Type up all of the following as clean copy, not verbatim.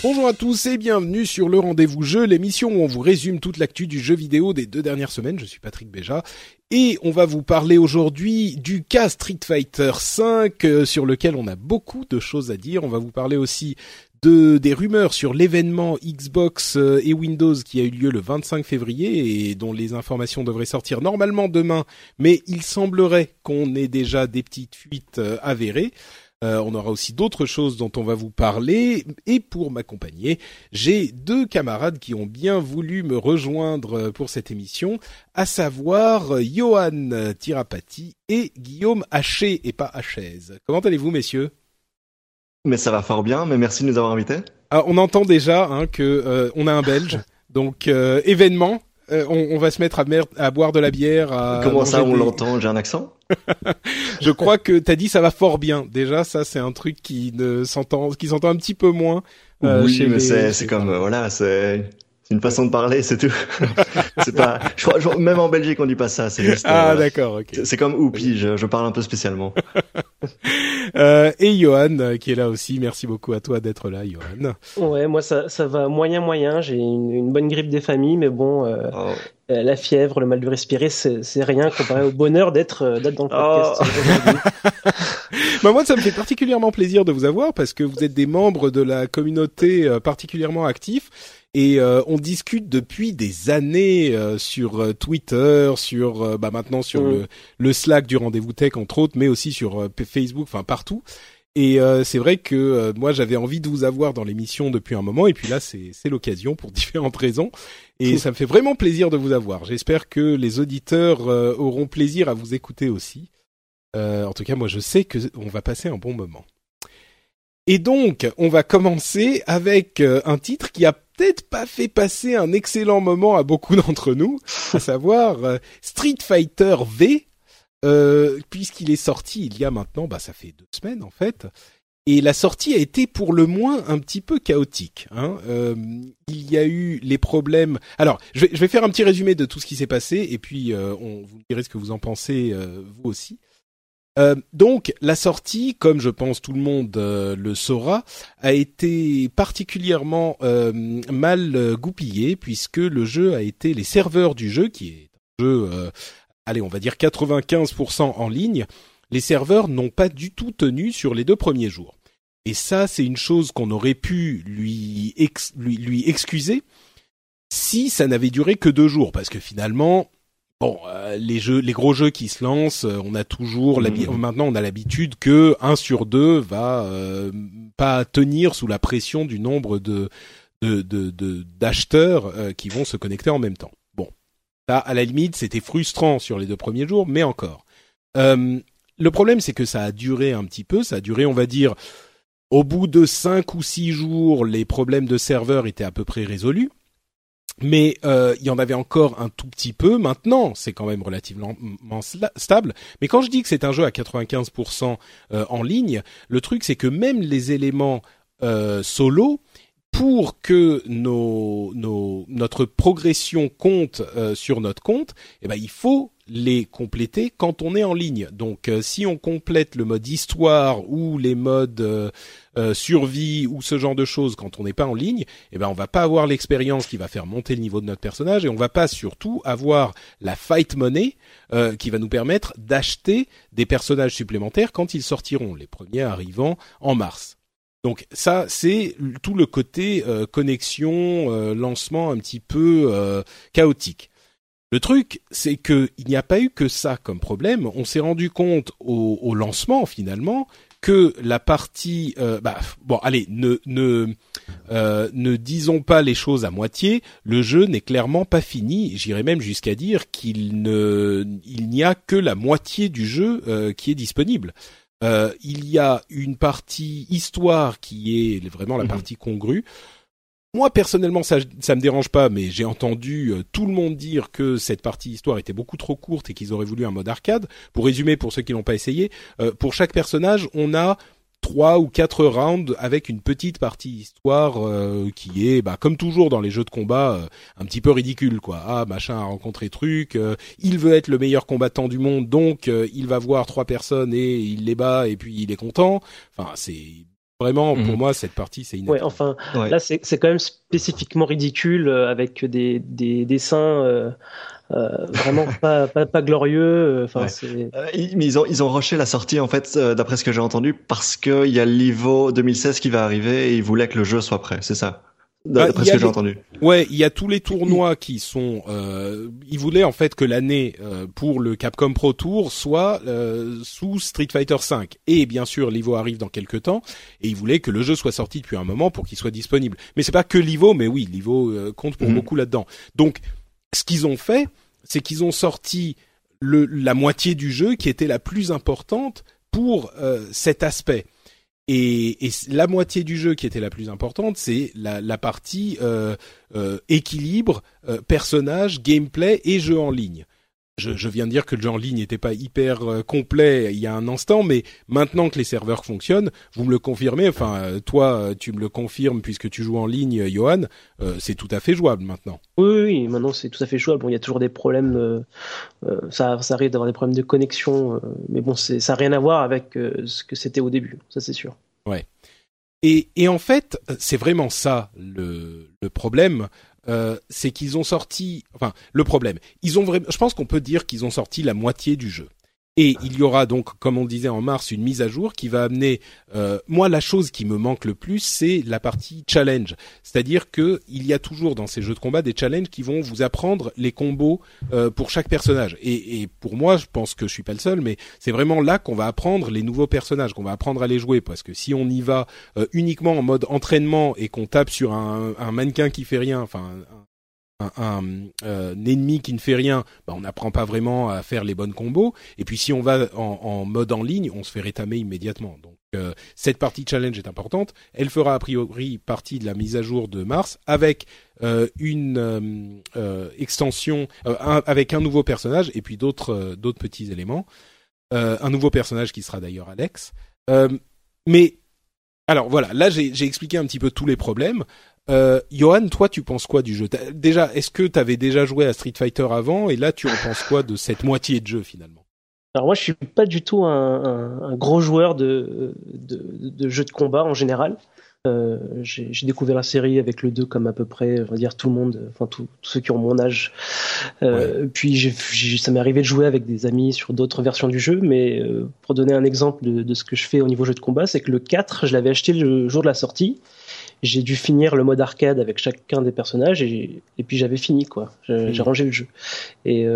Bonjour à tous et bienvenue sur le Rendez-vous Jeu, l'émission où on vous résume toute l'actu du jeu vidéo des 2 dernières semaines. Je suis Patrick Béja et on va vous parler aujourd'hui du cas Street Fighter V sur lequel on a beaucoup de choses à dire. On va vous parler aussi des rumeurs sur l'événement Xbox et Windows qui a eu lieu le 25 février et dont les informations devraient sortir normalement demain, mais il semblerait qu'on ait déjà des petites fuites avérées. On aura aussi d'autres choses dont on va vous parler, et pour m'accompagner, j'ai 2 camarades qui ont bien voulu me rejoindre pour cette émission, à savoir Yohann Thirapathi et Guillaume Haché, et pas Hachaise. Comment allez-vous, messieurs ? Mais ça va fort bien, mais merci de nous avoir invités. Ah, on entend déjà que on a un Belge, donc événement. On va se mettre à boire de la bière. Comment ça, on l'entend? J'ai un accent? Je crois que t'as dit ça va fort bien. Déjà, ça, c'est un truc qui s'entend un petit peu moins. Oui, mais c'est comme, voilà, c'est une façon de parler, c'est tout. C'est pas, je crois, même en Belgique, on dit pas ça, c'est juste. Ah, d'accord, ok. C'est comme oupi, je parle un peu spécialement. Et Yohann, qui est là aussi. Merci beaucoup à toi d'être là, Yohann. Ouais, moi, ça va moyen. J'ai une bonne grippe des familles, mais bon, la fièvre, le mal de respirer, c'est rien comparé au bonheur d'être dans le podcast. Bah, moi, ça me fait particulièrement plaisir de vous avoir parce que vous êtes des membres de la communauté particulièrement actifs. Et on discute depuis des années sur Twitter, sur maintenant sur le Slack du Rendez-vous Tech entre autres, mais aussi sur Facebook, enfin partout. Et c'est vrai que moi j'avais envie de vous avoir dans l'émission depuis un moment, et puis là c'est l'occasion pour différentes raisons. Et ça me fait vraiment plaisir de vous avoir. J'espère que les auditeurs auront plaisir à vous écouter aussi. En tout cas, moi je sais que on va passer un bon moment. Et donc, on va commencer avec un titre qui a peut-être pas fait passer un excellent moment à beaucoup d'entre nous, à savoir Street Fighter V, puisqu'il est sorti il y a maintenant, ça fait 2 semaines en fait, et la sortie a été pour le moins un petit peu chaotique. Il y a eu les problèmes... Alors, je vais faire un petit résumé de tout ce qui s'est passé, et puis vous me direz ce que vous en pensez vous aussi. Donc la sortie, comme je pense tout le monde le saura, a été particulièrement mal goupillée puisque le jeu a été, les serveurs du jeu, qui est un jeu, on va dire 95% en ligne, les serveurs n'ont pas du tout tenu sur les 2 premiers jours. Et ça, c'est une chose qu'on aurait pu lui excuser si ça n'avait duré que 2 jours, parce que finalement... les gros jeux qui se lancent, on a toujours maintenant on a l'habitude que 1 sur 2 va pas tenir sous la pression du nombre de d'acheteurs qui vont se connecter en même temps. Bon, ça à la limite c'était frustrant sur les 2 premiers jours, mais encore. Le problème c'est que ça a duré un petit peu, on va dire au bout de 5 ou 6 jours, les problèmes de serveurs étaient à peu près résolus. Mais il y en avait encore un tout petit peu. Maintenant, c'est quand même relativement stable. Mais quand je dis que c'est un jeu à 95% en ligne, le truc c'est que même les éléments solo, pour que notre progression compte sur notre compte, il faut les compléter quand on est en ligne. Donc si on complète le mode histoire ou les modes survie ou ce genre de choses quand on n'est pas en ligne, eh ben on va pas avoir l'expérience qui va faire monter le niveau de notre personnage et on va pas surtout avoir la fight money qui va nous permettre d'acheter des personnages supplémentaires quand ils sortiront, les premiers arrivant en mars. Donc ça, c'est tout le côté connexion, lancement un petit peu chaotique. Le truc, c'est que il n'y a pas eu que ça comme problème. On s'est rendu compte au lancement finalement que la partie, ne disons pas les choses à moitié. Le jeu n'est clairement pas fini. J'irais même jusqu'à dire qu'il n'y a que la moitié du jeu qui est disponible. Il y a une partie histoire qui est vraiment la partie congrue. Moi, personnellement, ça me dérange pas, mais j'ai entendu tout le monde dire que cette partie histoire était beaucoup trop courte et qu'ils auraient voulu un mode arcade. Pour résumer, pour ceux qui l'ont pas essayé, pour chaque personnage, on a 3 ou 4 rounds avec une petite partie histoire qui est, comme toujours dans les jeux de combat, un petit peu ridicule, quoi. Ah, machin a rencontré truc, il veut être le meilleur combattant du monde, donc il va voir 3 personnes et il les bat et puis il est content. Enfin, c'est vraiment, pour moi, cette partie, c'est inattendue. Ouais, enfin, ouais. Là, c'est quand même spécifiquement ridicule avec des dessins... vraiment pas glorieux. Enfin, ouais. Mais ils ont rushé la sortie en fait, d'après ce que j'ai entendu, parce que il y a l'EVO 2016 qui va arriver et ils voulaient que le jeu soit prêt. C'est ça, d'après ce que j'ai entendu. Ouais, il y a tous les tournois qui sont. Ils voulaient en fait que l'année pour le Capcom Pro Tour soit sous Street Fighter V. Et bien sûr, l'EVO arrive dans quelques temps et ils voulaient que le jeu soit sorti depuis un moment pour qu'il soit disponible. Mais c'est pas que l'EVO, mais oui, l'EVO compte pour beaucoup là-dedans. Donc ce qu'ils ont fait, c'est qu'ils ont sorti la moitié du jeu qui était la plus importante pour cet aspect. Et la moitié du jeu qui était la plus importante, c'est la partie équilibre, personnage, gameplay et jeu en ligne. Je viens de dire que le jeu en ligne n'était pas hyper complet il y a un instant, mais maintenant que les serveurs fonctionnent, vous me le confirmez, enfin toi tu me le confirmes puisque tu joues en ligne, Yohann, c'est tout à fait jouable maintenant. Oui, maintenant c'est tout à fait jouable. Bon, il y a toujours des problèmes, ça arrive d'avoir des problèmes de connexion, mais bon, ça n'a rien à voir avec ce que c'était au début, ça c'est sûr. Ouais. Et en fait, c'est vraiment ça le problème. C'est qu'ils ont sorti, enfin le problème, ils ont vraiment, je pense qu'on peut dire qu'ils ont sorti la moitié du jeu. Et il y aura donc, comme on disait en mars, une mise à jour qui va amener. Moi, la chose qui me manque le plus, c'est la partie challenge. C'est-à-dire que il y a toujours dans ces jeux de combat des challenges qui vont vous apprendre les combos pour chaque personnage. Et pour moi, je pense que je suis pas le seul, mais c'est vraiment là qu'on va apprendre les nouveaux personnages, qu'on va apprendre à les jouer, parce que si on y va uniquement en mode entraînement et qu'on tape sur un mannequin qui fait rien, enfin. Un ennemi qui ne fait rien, on n'apprend pas vraiment à faire les bonnes combos. Et puis si on va en mode en ligne, on se fait rétamer immédiatement. Donc cette partie challenge est importante. Elle fera a priori partie de la mise à jour de mars avec une extension, avec un nouveau personnage et puis d'autres petits éléments. Un nouveau personnage qui sera d'ailleurs Alex. Mais alors voilà, là j'ai expliqué un petit peu tous les problèmes. Yohann, toi, tu penses quoi du jeu? Déjà, est-ce que tu avais déjà joué à Street Fighter avant? Et là, tu en penses quoi de cette moitié de jeu, finalement? Alors moi, je suis pas du tout un gros joueur de jeux de combat en général. J'ai découvert la série avec le 2 comme à peu près, on va dire, tout le monde, enfin tous ceux qui ont mon âge. Ouais. Puis ça m'est arrivé de jouer avec des amis sur d'autres versions du jeu, mais pour donner un exemple de ce que je fais au niveau jeu de combat, c'est que le 4, je l'avais acheté le jour de la sortie. J'ai dû finir le mode arcade avec chacun des personnages et puis j'avais fini, quoi. J'ai rangé le jeu. Et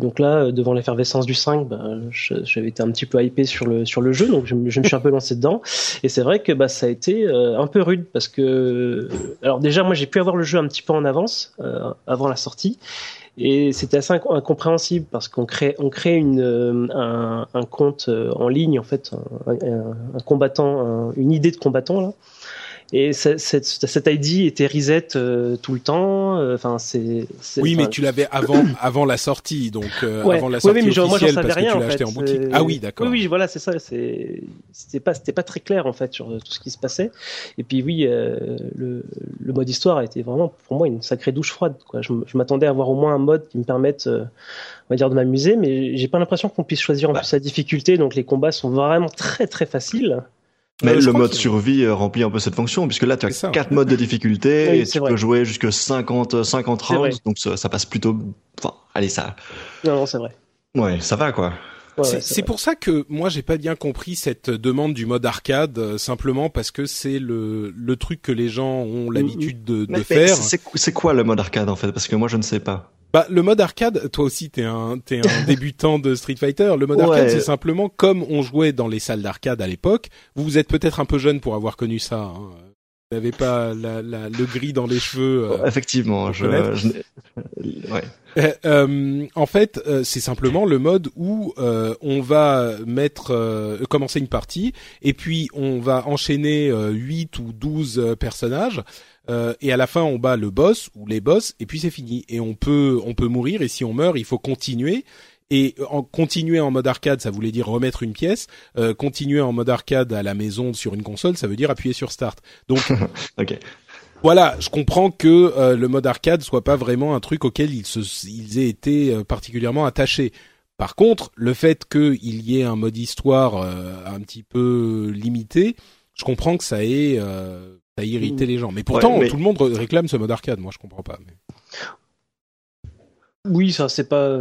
donc là, devant l'effervescence du 5, j'avais été un petit peu hypé sur le jeu, donc je me suis un peu lancé dedans. Et c'est vrai que ça a été un peu rude parce que... Alors déjà, moi, j'ai pu avoir le jeu un petit peu en avance, avant la sortie. Et c'était assez incompréhensible parce qu'on crée un compte en ligne, en fait, un combattant, une idée de combattant, là. Et cette ID était reset tout le temps. Mais tu l'avais avant la sortie, donc avant la sortie officielle, parce que tu l'as acheté en boutique. Ah oui, d'accord. Oui, voilà, c'est ça. C'était pas très clair en fait sur tout ce qui se passait. Et puis oui, le mode histoire a été vraiment pour moi une sacrée douche froide, quoi. Je m'attendais à avoir au moins un mode qui me permette, on va dire, de m'amuser, mais j'ai pas l'impression qu'on puisse choisir en plus la difficulté. Donc les combats sont vraiment très très faciles. Mais le mode survie remplit un peu cette fonction, puisque là tu as 4 modes de difficulté et tu peux jouer jusqu'à 50 rounds, donc ça passe plutôt. Enfin, allez, ça. Non, c'est vrai. Ouais, ça va quoi. Ouais, c'est pour ça que moi j'ai pas bien compris cette demande du mode arcade, simplement parce que c'est le truc que les gens ont l'habitude de faire. C'est quoi le mode arcade en fait? Parce que moi je ne sais pas. Bah, le mode arcade, toi aussi t'es un débutant de Street Fighter. Le mode arcade, c'est simplement comme on jouait dans les salles d'arcade à l'époque. Vous êtes peut-être un peu jeune pour avoir connu ça, hein. Vous n'avez pas le gris dans les cheveux. Effectivement, ouais. En fait, c'est simplement le mode où on va mettre commencer une partie et puis on va enchaîner 8 ou 12 personnages. Et à la fin, on bat le boss ou les boss, et puis c'est fini. Et on peut mourir, et si on meurt, il faut continuer. Et continuer en mode arcade, ça voulait dire remettre une pièce. Continuer en mode arcade à la maison sur une console, ça veut dire appuyer sur Start. Donc, okay. Voilà, je comprends que le mode arcade soit pas vraiment un truc auquel ils aient été particulièrement attachés. Par contre, le fait qu'il y ait un mode histoire un petit peu limité, je comprends que ça ait... ça a irrité les gens. Mais pourtant, tout le monde réclame ce mode arcade. Moi, je comprends pas. Mais... Oui, ça, c'est pas...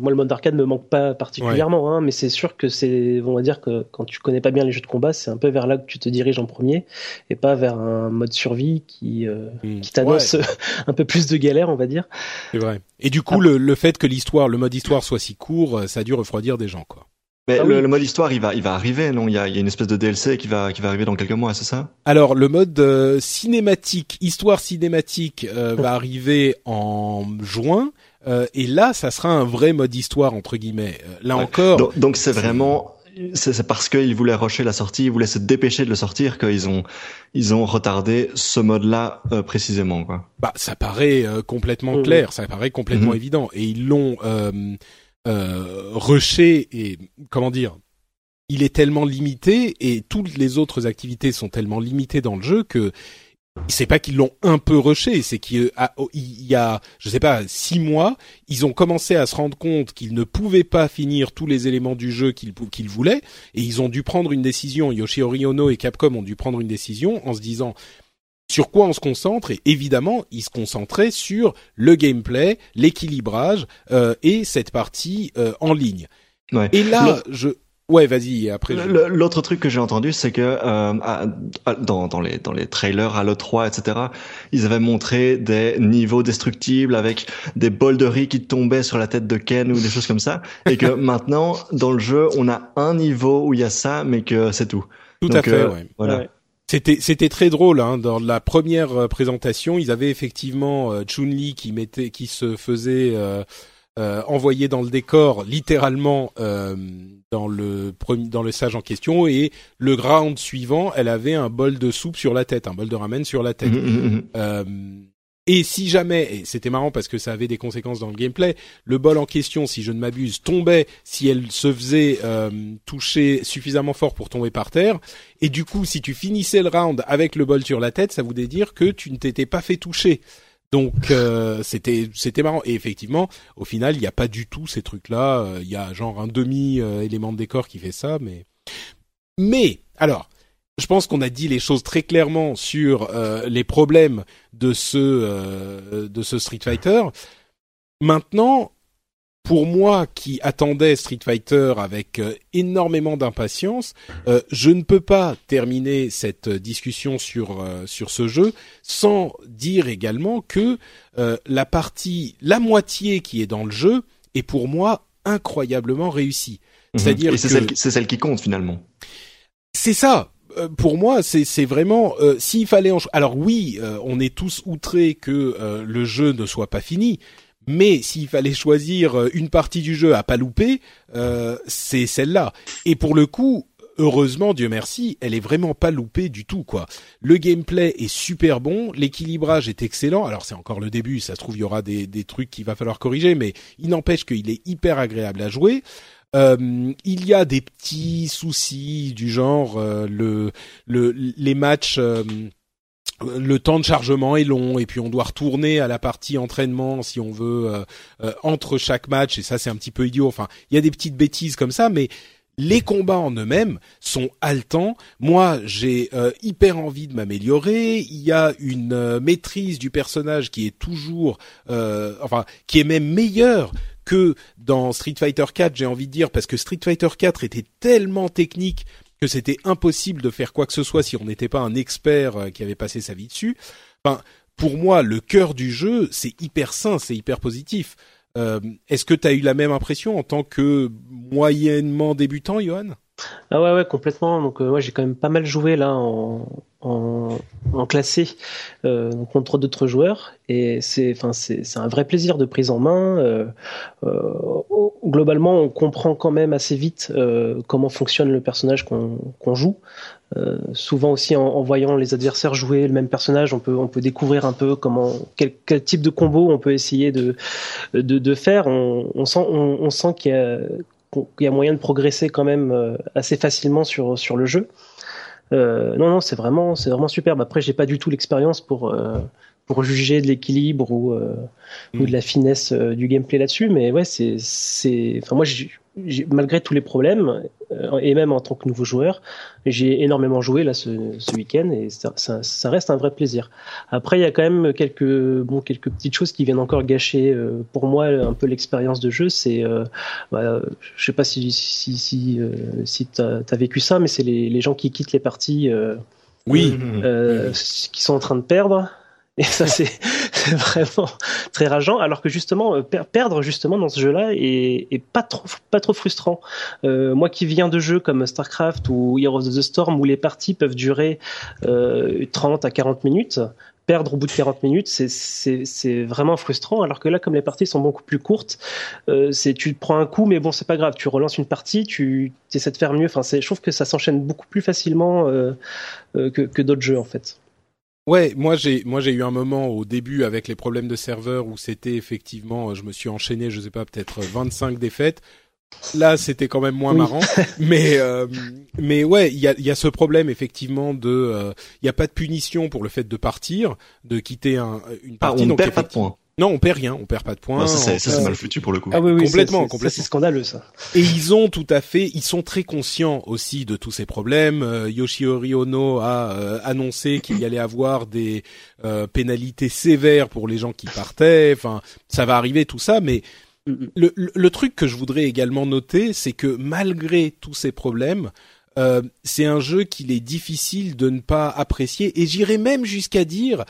Moi, le mode arcade me manque pas particulièrement. Ouais. Hein, mais c'est sûr que c'est... On va dire que quand tu connais pas bien les jeux de combat, c'est un peu vers là que tu te diriges en premier et pas vers un mode survie qui t'annonce un peu plus de galère, on va dire. C'est vrai. Et du coup, le fait que le mode histoire soit si court, ça a dû refroidir des gens, quoi. Mais le mode histoire, il va arriver, non? Il y a une espèce de DLC qui va arriver dans quelques mois, c'est ça? Alors, le mode cinématique, histoire cinématique, va arriver en juin. Et là, ça sera un vrai mode histoire, entre guillemets. Là encore... Donc c'est vraiment... C'est parce qu'ils voulaient rusher la sortie, ils voulaient se dépêcher de le sortir, qu'ils ont retardé ce mode-là précisément, quoi. Bah, ça paraît complètement clair, ça paraît complètement évident. Et ils l'ont... rusher, et comment dire, il est tellement limité et toutes les autres activités sont tellement limitées dans le jeu que c'est pas qu'ils l'ont un peu rushé, c'est qu'il y a, je sais pas, 6 mois, ils ont commencé à se rendre compte qu'ils ne pouvaient pas finir tous les éléments du jeu qu'ils voulaient et ils ont dû prendre une décision. Yoshihiro Ono et Capcom ont dû prendre une décision en se disant sur quoi on se concentre, et évidemment, ils se concentraient sur le gameplay, l'équilibrage et cette partie en ligne. Ouais. Et là, ouais, vas-y. Après. L'autre truc que j'ai entendu, c'est que dans les trailers à l'E3, etc., ils avaient montré des niveaux destructibles avec des bols de riz qui tombaient sur la tête de Ken ou des choses comme ça, et que maintenant, dans le jeu, on a un niveau où il y a ça, mais que c'est tout. Tout à fait. Ouais. Voilà. Ouais. C'était très drôle, hein. Dans la première présentation, ils avaient effectivement Chun-Li qui se faisait envoyer dans le décor littéralement dans le stage en question, et le round suivant, elle avait un bol de soupe sur la tête, un bol de ramen sur la tête. Et si jamais, et c'était marrant parce que ça avait des conséquences dans le gameplay, le bol en question, si je ne m'abuse, tombait si elle se faisait toucher suffisamment fort pour tomber par terre. Et du coup, si tu finissais le round avec le bol sur la tête, ça voulait dire que tu ne t'étais pas fait toucher. Donc c'était marrant. Et effectivement, au final, il n'y a pas du tout ces trucs-là. Il y a genre un demi-élément de décor qui fait ça. Mais alors... Je pense qu'on a dit les choses très clairement sur les problèmes de ce Street Fighter. Maintenant, pour moi qui attendais Street Fighter avec énormément d'impatience, je ne peux pas terminer cette discussion sur ce jeu sans dire également que la moitié qui est dans le jeu est pour moi incroyablement réussie. C'est-à-dire c'est celle qui compte finalement. C'est ça. Pour moi, c'est vraiment s'il fallait alors oui, on est tous outrés que le jeu ne soit pas fini, mais s'il fallait choisir une partie du jeu à pas louper, c'est celle-là. Et pour le coup, heureusement, Dieu merci, elle est vraiment pas loupée du tout, quoi. Le gameplay est super bon, l'équilibrage est excellent. Alors c'est encore le début, ça se trouve il y aura des trucs qu'il va falloir corriger, mais il n'empêche qu'il est hyper agréable à jouer. Il y a des petits soucis du genre les matchs. Le temps de chargement est long et puis on doit retourner à la partie entraînement si on veut entre chaque match, et ça c'est un petit peu idiot. Enfin, il y a des petites bêtises comme ça, mais les combats en eux-mêmes sont haletants. Moi, j'ai hyper envie de m'améliorer. Il y a une maîtrise du personnage qui est toujours, qui est même meilleure que dans Street Fighter 4, j'ai envie de dire, parce que Street Fighter 4 était tellement technique que c'était impossible de faire quoi que ce soit si on n'était pas un expert qui avait passé sa vie dessus. Enfin, pour moi, le cœur du jeu, c'est hyper sain, c'est hyper positif. Est-ce que tu as eu la même impression en tant que moyennement débutant, Yohann ? Ah ouais, complètement. Donc moi, j'ai quand même pas mal joué là en classé contre d'autres joueurs, et c'est un vrai plaisir de prise en main. Globalement, on comprend quand même assez vite comment fonctionne le personnage qu'on joue. Souvent aussi en voyant les adversaires jouer le même personnage, on peut découvrir un peu comment quel type de combo on peut essayer de faire. On sent qu'il y a moyen de progresser quand même assez facilement sur le jeu. Non, c'est vraiment superbe. Après, j'ai pas du tout l'expérience pour juger de l'équilibre ou de la finesse du gameplay là-dessus, mais ouais, moi j'ai malgré tous les problèmes et même en tant que nouveau joueur, j'ai énormément joué là ce week-end, et ça reste un vrai plaisir. Après, il y a quand même quelques petites choses qui viennent encore gâcher pour moi un peu l'expérience de jeu. C'est je sais pas si t'as vécu ça, mais c'est les gens qui quittent les parties qui sont en train de perdre. Et ça, c'est vraiment très rageant. Alors que justement, perdre justement dans ce jeu-là est pas trop frustrant. Moi qui viens de jeux comme StarCraft ou Heroes of the Storm, où les parties peuvent durer 30 à 40 minutes, perdre au bout de 40 minutes, c'est vraiment frustrant. Alors que là, comme les parties sont beaucoup plus courtes, tu prends un coup, mais bon, c'est pas grave. Tu relances une partie, tu essaies de faire mieux. Enfin, je trouve que ça s'enchaîne beaucoup plus facilement que d'autres jeux, en fait. Ouais, moi j'ai eu un moment au début avec les problèmes de serveur où c'était effectivement, je me suis enchaîné, je sais pas, peut-être 25 défaites. Là, c'était quand même moins marrant, mais ouais, il y a ce problème effectivement de, il y a pas de punition pour le fait de partir, de quitter une partie. On perd pas de points. Non, on perd rien, on perd pas de points. Non, ça c'est mal foutu pour le coup. Ah oui, complètement. Ça, c'est scandaleux, ça. Et ils sont très conscients aussi de tous ces problèmes. Yoshihiro Ono a annoncé qu'il y allait avoir des pénalités sévères pour les gens qui partaient. Enfin, ça va arriver tout ça, mais le truc que je voudrais également noter, c'est que malgré tous ces problèmes, c'est un jeu qu'il est difficile de ne pas apprécier, et j'irais même jusqu'à dire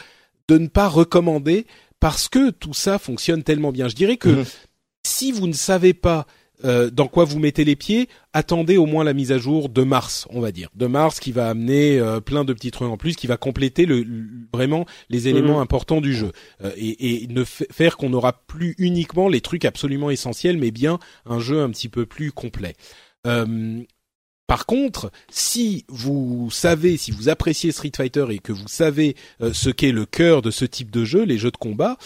de ne pas recommander. Parce que tout ça fonctionne tellement bien. Je dirais que si vous ne savez pas dans quoi vous mettez les pieds, attendez au moins la mise à jour de mars, on va dire. De mars qui va amener plein de petits trucs en plus, qui va compléter vraiment les éléments importants du jeu. Et ne faire qu'on n'aura plus uniquement les trucs absolument essentiels, mais bien un jeu un petit peu plus complet. Par contre, si vous appréciez Street Fighter et que vous savez ce qu'est le cœur de ce type de jeu, les jeux de combat,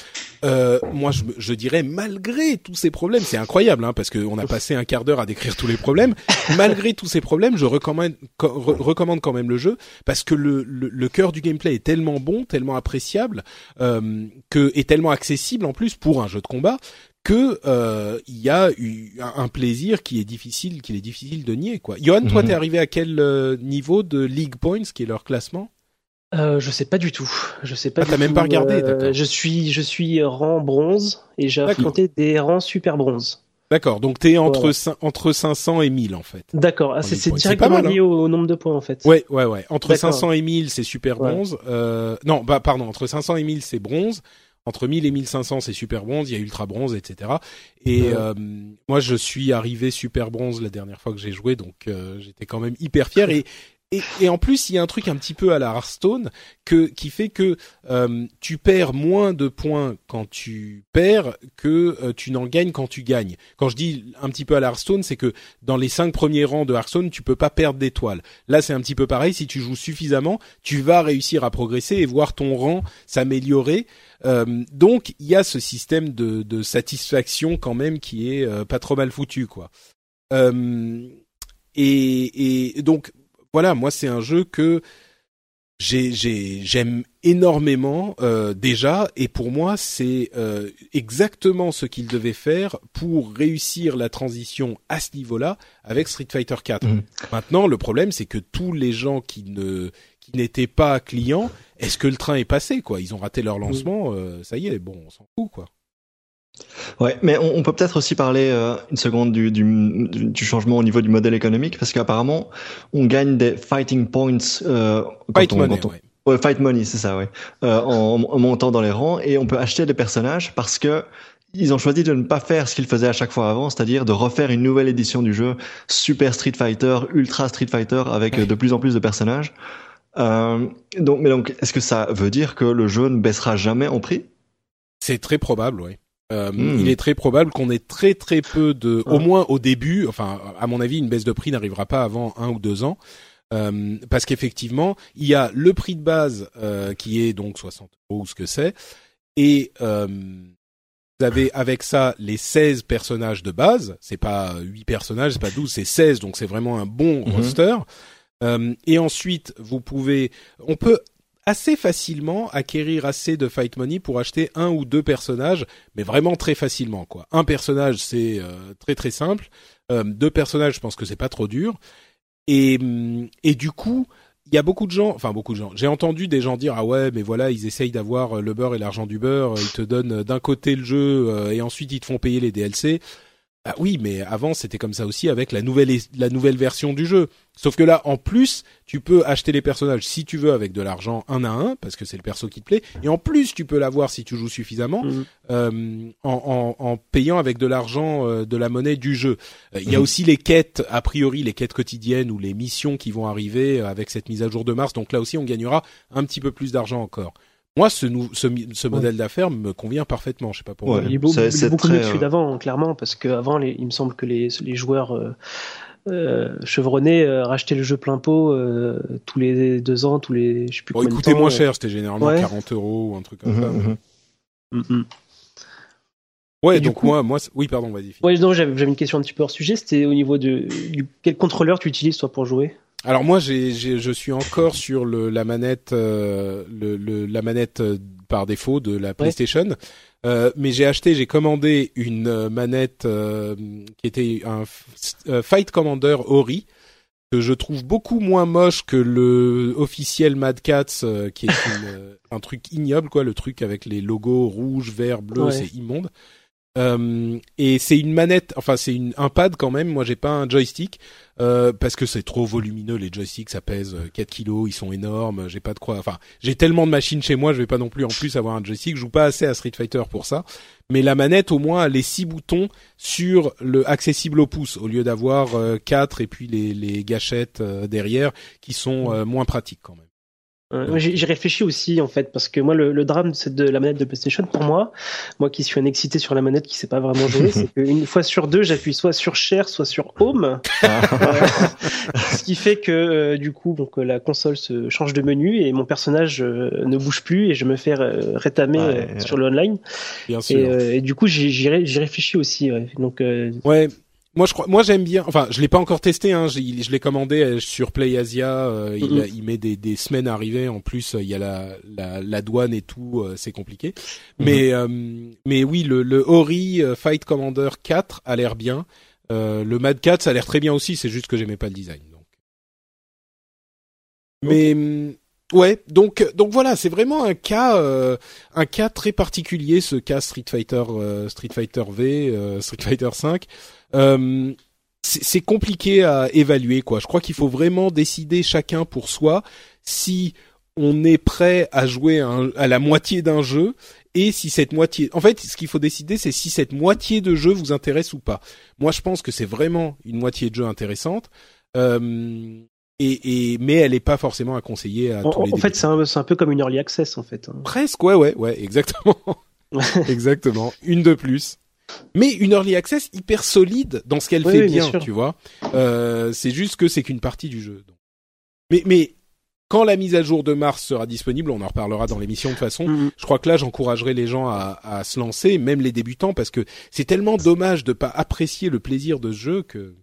moi je dirais, malgré tous ces problèmes, c'est incroyable parce qu'on a passé un quart d'heure à décrire tous les problèmes, malgré tous ces problèmes, je recommande quand même le jeu, parce que le cœur du gameplay est tellement bon, tellement appréciable, et tellement accessible en plus pour un jeu de combat, que y a eu un plaisir qu'il est difficile de nier, quoi. Yohann, toi, t'es arrivé à quel niveau de League Points, qui est leur classement ? Je sais pas du tout. Je sais pas. Ah, t'as même pas regardé, d'accord. Je suis rang bronze, et j'ai affronté des rangs super bronze. D'accord, donc t'es entre 500 et 1000 en fait. D'accord, c'est directement lié au nombre de points en fait. Ouais. Entre 500 et 1000 c'est super bronze. Entre 500 et 1000 c'est bronze. Entre 1000 et 1500, c'est super bronze, il y a ultra bronze, etc. Et moi, je suis arrivé super bronze la dernière fois que j'ai joué, donc j'étais quand même hyper fier. Et Et en plus, il y a un truc un petit peu à la Hearthstone qui fait que tu perds moins de points quand tu perds que tu n'en gagnes quand tu gagnes. Quand je dis un petit peu à la Hearthstone, c'est que dans les 5 premiers rangs de Hearthstone, tu peux pas perdre d'étoiles. Là, c'est un petit peu pareil. Si tu joues suffisamment, tu vas réussir à progresser et voir ton rang s'améliorer. Donc, il y a ce système de satisfaction quand même qui est pas trop mal foutu, quoi. Et donc... Voilà, moi c'est un jeu que j'aime énormément déjà, et pour moi c'est exactement ce qu'il devait faire pour réussir la transition à ce niveau-là avec Street Fighter 4. Mmh. Maintenant, le problème c'est que tous les gens qui n'étaient pas clients, est-ce que le train est passé, quoi ? Ils ont raté leur lancement, ça y est, bon, on s'en fout, quoi. Ouais, mais on peut peut-être aussi parler une seconde du changement au niveau du modèle économique, parce qu'apparemment on gagne des fighting points fight money, c'est ça, ouais, en montant dans les rangs, et on peut acheter des personnages parce que ils ont choisi de ne pas faire ce qu'ils faisaient à chaque fois avant, c'est-à-dire de refaire une nouvelle édition du jeu Super Street Fighter, Ultra Street Fighter, avec de plus en plus de personnages. Donc est-ce que ça veut dire que le jeu ne baissera jamais en prix ? C'est très probable, oui. Il est très probable qu'on ait très très peu au moins au début, enfin à mon avis une baisse de prix n'arrivera pas avant 1 ou 2 ans, parce qu'effectivement il y a le prix de base qui est donc 60 € ou ce que c'est, et vous avez avec ça les 16 personnages de base, c'est pas 8 personnages, c'est pas 12, c'est 16, donc c'est vraiment un bon roster, et ensuite on peut assez facilement acquérir assez de fight money pour acheter 1 ou 2 personnages, mais vraiment très facilement, quoi. Un personnage, c'est très très simple. 2 personnages, je pense que c'est pas trop dur. Et du coup, il y a beaucoup de gens. J'ai entendu des gens dire, ah ouais, mais voilà, ils essayent d'avoir le beurre et l'argent du beurre. Ils te donnent d'un côté le jeu et ensuite ils te font payer les DLC. Ah oui, mais avant c'était comme ça aussi avec la nouvelle version du jeu. Sauf que là, en plus, tu peux acheter les personnages si tu veux avec de l'argent 1 à 1 parce que c'est le perso qui te plaît. Et en plus, tu peux l'avoir si tu joues suffisamment en payant avec de l'argent de la monnaie du jeu. Il y a aussi les quêtes, a priori les quêtes quotidiennes ou les missions qui vont arriver avec cette mise à jour de mars. Donc là aussi, on gagnera un petit peu plus d'argent encore. Moi, ce modèle d'affaires me convient parfaitement. Je sais pas pourquoi. Il est beaucoup mieux que celui d'avant, clairement, parce qu'avant, il me semble que les joueurs chevronnés rachetaient le jeu plein pot tous les 2 ans, je sais plus combien de temps. Il coûtait moins cher, c'était généralement 40 € ou un truc comme ça. Ouais, donc coup, moi, oui, pardon, vas-y. Ouais, non, j'avais une question un petit peu hors sujet. C'était au niveau de quel contrôleur tu utilises toi pour jouer ? Alors moi, je suis encore sur la manette par défaut de la PlayStation, mais j'ai commandé une manette qui était un Fight Commander Ori, que je trouve beaucoup moins moche que le officiel Mad Catz, qui est un truc ignoble, quoi, le truc avec les logos rouge, vert, bleu, c'est immonde. Et c'est une manette, enfin c'est un pad quand même. Moi j'ai pas un joystick parce que c'est trop volumineux, les joysticks ça pèse 4 kg, ils sont énormes, j'ai pas de quoi, enfin j'ai tellement de machines chez moi, je vais pas non plus en plus avoir un joystick, je joue pas assez à Street Fighter pour ça. Mais la manette au moins elle est 6 boutons sur le accessible au pouce au lieu d'avoir 4 et puis les gâchettes derrière qui sont moins pratiques quand même. J'ai réfléchi aussi en fait, parce que moi le drame c'est de la manette de PlayStation pour moi qui suis un excité sur la manette qui sait pas vraiment jouer, c'est qu'une fois sur 2 j'appuie soit sur Share soit sur Home, ce qui fait que du coup donc la console se change de menu et mon personnage ne bouge plus et je me fais rétamer sur le online. Bien sûr. Et du coup j'y réfléchis aussi. Ouais. Donc moi j'aime bien, enfin je l'ai pas encore testé hein, je l'ai commandé sur PlayAsia, il met des semaines à arriver, en plus il y a la douane et tout, c'est compliqué. Mais oui, le Ori Fight Commander 4 a l'air bien. Le Mad Cat ça a l'air très bien aussi, c'est juste que j'aimais pas le design donc. Mais ouais, donc voilà, c'est vraiment un cas très particulier, ce cas Street Fighter V, Street Fighter 5. C'est compliqué à évaluer, quoi. Je crois qu'il faut vraiment décider chacun pour soi si on est prêt à jouer à la moitié d'un jeu, et si cette moitié, en fait ce qu'il faut décider c'est si cette moitié de jeu vous intéresse ou pas. Moi je pense que c'est vraiment une moitié de jeu intéressante, Mais elle est pas forcément à conseiller à tous les débutants. En fait, c'est un peu comme une early access, en fait. Presque, ouais, exactement. Exactement. Une de plus. Mais une early access hyper solide dans ce qu'elle fait bien, tu vois. C'est juste que c'est qu'une partie du jeu. Donc. Mais quand la mise à jour de mars sera disponible, on en reparlera dans l'émission de toute façon. Je crois que là, j'encouragerai les gens à se lancer, même les débutants, parce que c'est tellement dommage de pas apprécier le plaisir de ce jeu que...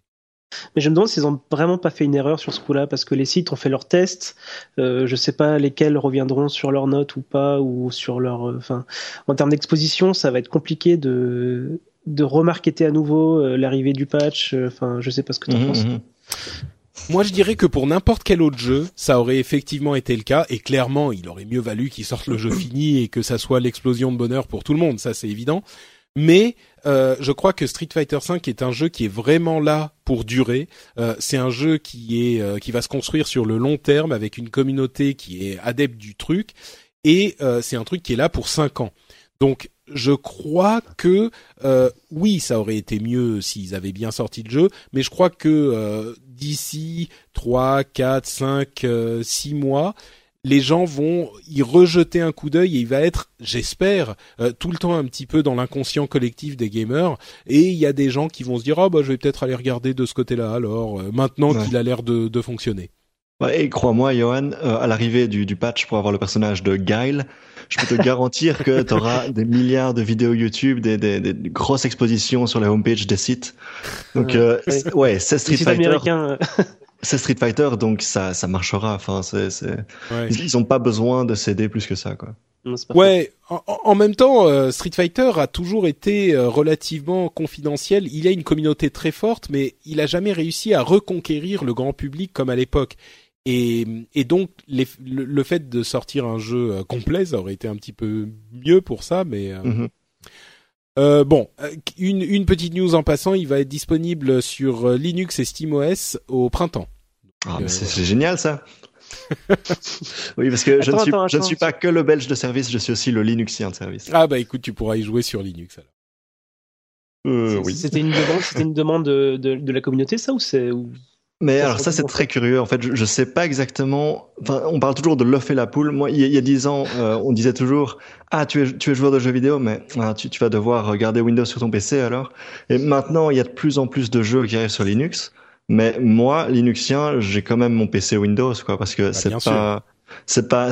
Mais je me demande s'ils ont vraiment pas fait une erreur sur ce coup-là, parce que les sites ont fait leurs tests. Je sais pas lesquels reviendront sur leurs notes ou pas, ou sur leur. Enfin, en termes d'exposition, ça va être compliqué de remarketer à nouveau l'arrivée du patch. Enfin, je sais pas ce que t'en penses. Moi, je dirais que pour n'importe quel autre jeu, ça aurait effectivement été le cas, et clairement, il aurait mieux valu qu'ils sortent le jeu fini et que ça soit l'explosion de bonheur pour tout le monde. Ça, c'est évident. Mais je crois que Street Fighter V est un jeu qui est vraiment là pour durer. C'est un jeu qui va se construire sur le long terme avec une communauté qui est adepte du truc, et c'est un truc qui est là pour 5 ans. Donc je crois que oui, ça aurait été mieux s'ils avaient bien sorti le jeu, mais je crois que d'ici 3, 4, 5, 6 mois... les gens vont y rejeter un coup d'œil et il va être, j'espère, tout le temps un petit peu dans l'inconscient collectif des gamers. Et il y a des gens qui vont se dire « Ah bah, je vais peut-être aller regarder de ce côté-là alors, maintenant qu'il a l'air de fonctionner. » Et crois-moi, Yohann, à l'arrivée du patch pour avoir le personnage de Guile, je peux te garantir que tu auras des milliards de vidéos YouTube, des grosses expositions sur la homepage des sites. Donc, c'est Street Fighter. Américain. C'est Street Fighter, donc ça marchera. Enfin, ils ont pas besoin de s'aider plus que ça, quoi. Non, ouais. En même temps, Street Fighter a toujours été relativement confidentiel. Il a une communauté très forte, mais il a jamais réussi à reconquérir le grand public comme à l'époque. Et donc le fait de sortir un jeu complet, ça aurait été un petit peu mieux pour ça, mais. Bon, une petite news en passant, il va être disponible sur Linux et SteamOS au printemps. Ah, mais c'est génial ça. Oui, parce que je ne suis pas que le belge de service, je suis aussi le linuxien de service. Ah bah écoute, tu pourras y jouer sur Linux alors. Oui. C'était une demande de la communauté, ça, ou c'est... Mais alors ça c'est très curieux en fait, je sais pas exactement, enfin on parle toujours de l'œuf et la poule. Moi il y a 10 ans on disait toujours tu es joueur de jeux vidéo mais tu vas devoir garder Windows sur ton PC alors. Et maintenant il y a de plus en plus de jeux qui arrivent sur Linux, mais moi linuxien, j'ai quand même mon PC Windows quoi parce que c'est pas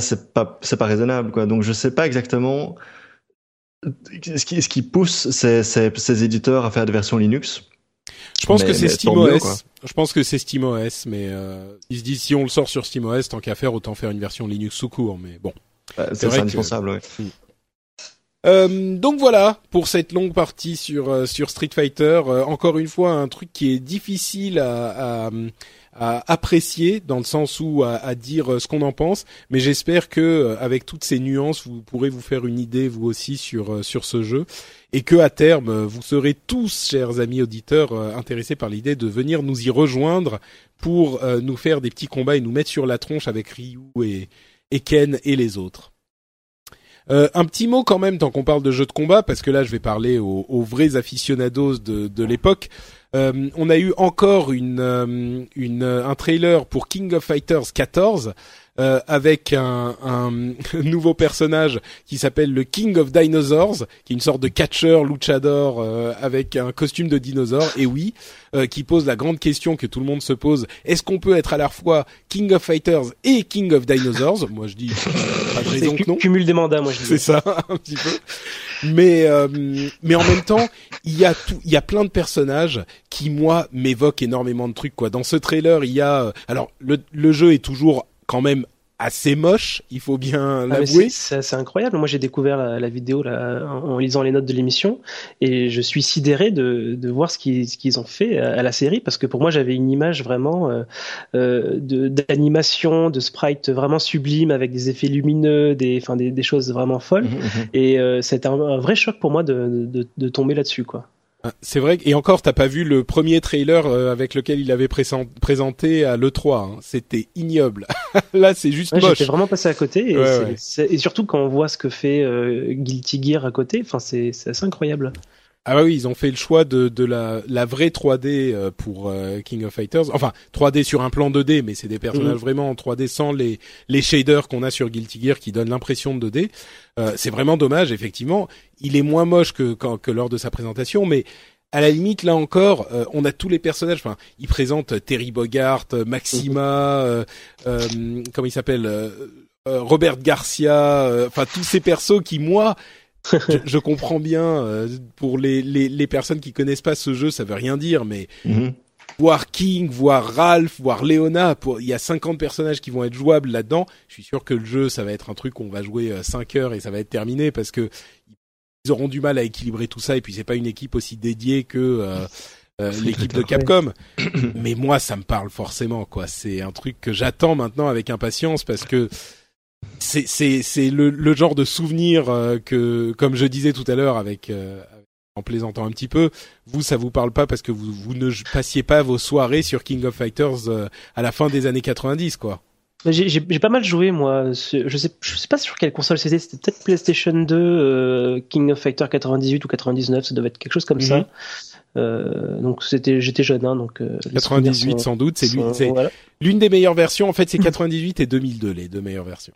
raisonnable quoi. Donc je sais pas exactement ce qui pousse ces éditeurs à faire des versions Linux. Je pense que c'est SteamOS, mais ils se disent si on le sort sur SteamOS, tant qu'à faire, autant faire une version Linux sous court. Mais bon, c'est indispensable. Ouais. Donc voilà pour cette longue partie sur Street Fighter. Encore une fois, un truc qui est difficile à apprécier dans le sens où à dire ce qu'on en pense. Mais j'espère que avec toutes ces nuances, vous pourrez vous faire une idée vous aussi sur ce jeu. Et que à terme, vous serez tous, chers amis auditeurs, intéressés par l'idée de venir nous y rejoindre pour nous faire des petits combats et nous mettre sur la tronche avec Ryu et Ken et les autres. Un petit mot quand même, tant qu'on parle de jeux de combat, parce que là je vais parler aux vrais aficionados de l'époque. On a eu encore un trailer pour King of Fighters 14 avec un nouveau personnage qui s'appelle le King of Dinosaurs, qui est une sorte de catcheur luchador avec un costume de dinosaure. Et oui, qui pose la grande question que tout le monde se pose: est-ce qu'on peut être à la fois King of Fighters et King of Dinosaurs? Moi je dis pas de raison que non. Cumul des mandats, moi je dis. C'est ça, un petit peu. Mais en même temps, il y a plein de personnages qui, moi, m'évoque énormément de trucs, quoi. Dans ce trailer, il y a... Alors, le jeu est toujours quand même assez moche, il faut bien l'avouer. C'est incroyable. Moi, j'ai découvert la vidéo là, en lisant les notes de l'émission, et je suis sidéré de voir ce qu'ils ont fait à la série, parce que pour moi, j'avais une image vraiment d'animation, de sprite vraiment sublime, avec des effets lumineux, des choses vraiment folles. Et c'était un vrai choc pour moi de tomber là-dessus, quoi. C'est vrai, et encore, t'as pas vu le premier trailer avec lequel il avait présenté à l'E3, hein. C'était ignoble. Là, c'est juste moche. J'étais vraiment passé à côté, et surtout quand on voit ce que fait Guilty Gear à côté, enfin, c'est assez incroyable. Ah bah oui, ils ont fait le choix de la vraie 3D pour King of Fighters. Enfin, 3D sur un plan 2D, mais c'est des personnages vraiment en 3D sans les shaders qu'on a sur Guilty Gear qui donnent l'impression de 2D. C'est vraiment dommage, effectivement. Il est moins moche que lors de sa présentation, mais à la limite, là encore, on a tous les personnages. Enfin, ils présentent Terry Bogard, Maxima, comment il s'appelle, Robert Garcia. Enfin, tous ces persos qui, moi, je comprends bien. Pour les personnes qui connaissent pas ce jeu, ça veut rien dire, mais voir King, voir Ralph, voir Léona, il y a 50 personnages qui vont être jouables là-dedans. Je suis sûr que le jeu, ça va être un truc où on va jouer 5 heures et ça va être terminé parce que ils auront du mal à équilibrer tout ça, et puis c'est pas une équipe aussi dédiée que l'équipe de Capcom. Mais moi, ça me parle forcément, quoi. C'est un truc que j'attends maintenant avec impatience parce que c'est le genre de souvenir que, comme je disais tout à l'heure, en plaisantant un petit peu, vous, ça vous parle pas parce que vous ne passiez pas vos soirées sur King of Fighters à la fin des années 90, quoi. J'ai pas mal joué, moi. Je sais pas sur quelle console c'était peut-être PlayStation 2, King of Fighters 98 ou 99, ça devait être quelque chose comme ça. Donc j'étais jeune, hein, donc 98 sans doute, voilà. L'une des meilleures versions, en fait, c'est 98 et 2002, les deux meilleures versions.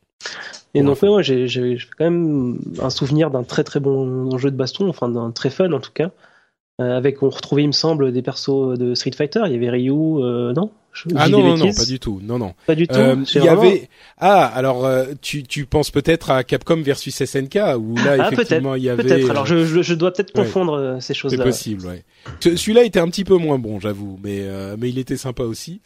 Et donc ouais, j'ai quand même un souvenir d'un très très bon jeu de baston, enfin d'un très fun en tout cas. On retrouvait, il me semble, des persos de Street Fighter. Il y avait Ryu, non? Ah non, pas du tout. Non. Pas du tout. Tu penses peut-être à Capcom versus SNK où là effectivement il y avait. Peut-être. Alors je dois peut-être confondre ces choses-là. C'est possible. Ouais. Celui-là était un petit peu moins bon, j'avoue, mais il était sympa aussi.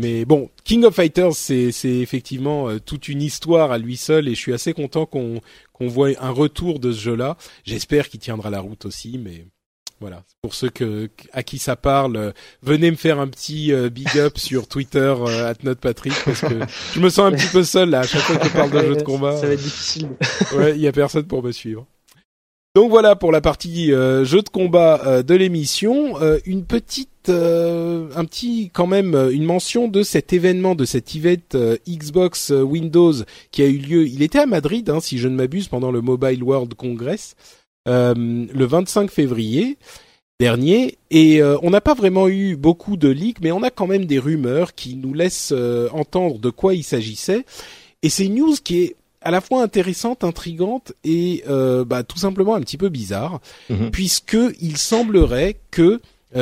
Mais bon, King of Fighters, c'est effectivement toute une histoire à lui seul, et je suis assez content qu'on voit un retour de ce jeu-là. J'espère qu'il tiendra la route aussi, mais. Voilà, pour ceux à qui ça parle, venez me faire un petit big up sur Twitter @notrepatrick parce que je me sens un petit peu seul là à chaque fois que je parle d'un jeu de combat. Ça va être difficile. Ouais, il y a personne pour me suivre. Donc voilà pour la partie jeu de combat de l'émission, une mention de cet événement, de cet event Xbox Windows qui a eu lieu, il était à Madrid hein, si je ne m'abuse, pendant le Mobile World Congress. Le 25 février dernier, et on n'a pas vraiment eu beaucoup de leaks, mais on a quand même des rumeurs qui nous laissent entendre de quoi il s'agissait, et c'est une news qui est à la fois intéressante, intrigante et tout simplement un petit peu bizarre, puisque il semblerait que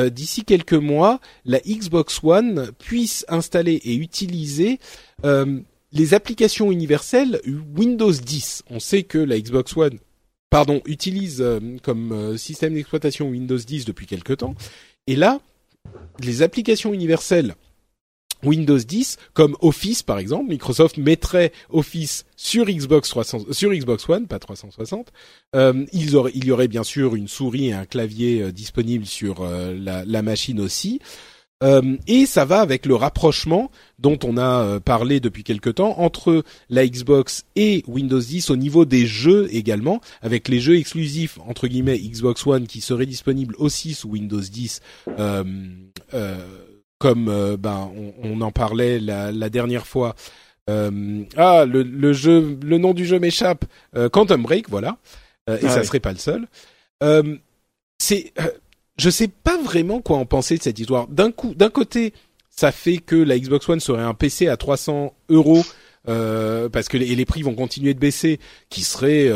d'ici quelques mois, la Xbox One puisse installer et utiliser les applications universelles Windows 10. On sait que la Xbox One utilise comme système d'exploitation Windows 10 depuis quelque temps. Et là, les applications universelles Windows 10, comme Office par exemple, Microsoft mettrait Office sur sur Xbox One, pas 360. Il y aurait bien sûr une souris et un clavier disponibles sur la machine aussi. Et ça va avec le rapprochement dont on a parlé depuis quelque temps entre la Xbox et Windows 10 au niveau des jeux également, avec les jeux exclusifs entre guillemets Xbox One qui seraient disponibles aussi sous Windows 10 comme on en parlait la dernière fois. Le nom du jeu m'échappe, Quantum Break, voilà. Et ça serait pas le seul. Je sais pas vraiment quoi en penser de cette histoire. D'un côté, ça fait que la Xbox One serait un PC à 300 €, parce que les prix vont continuer de baisser, qui serait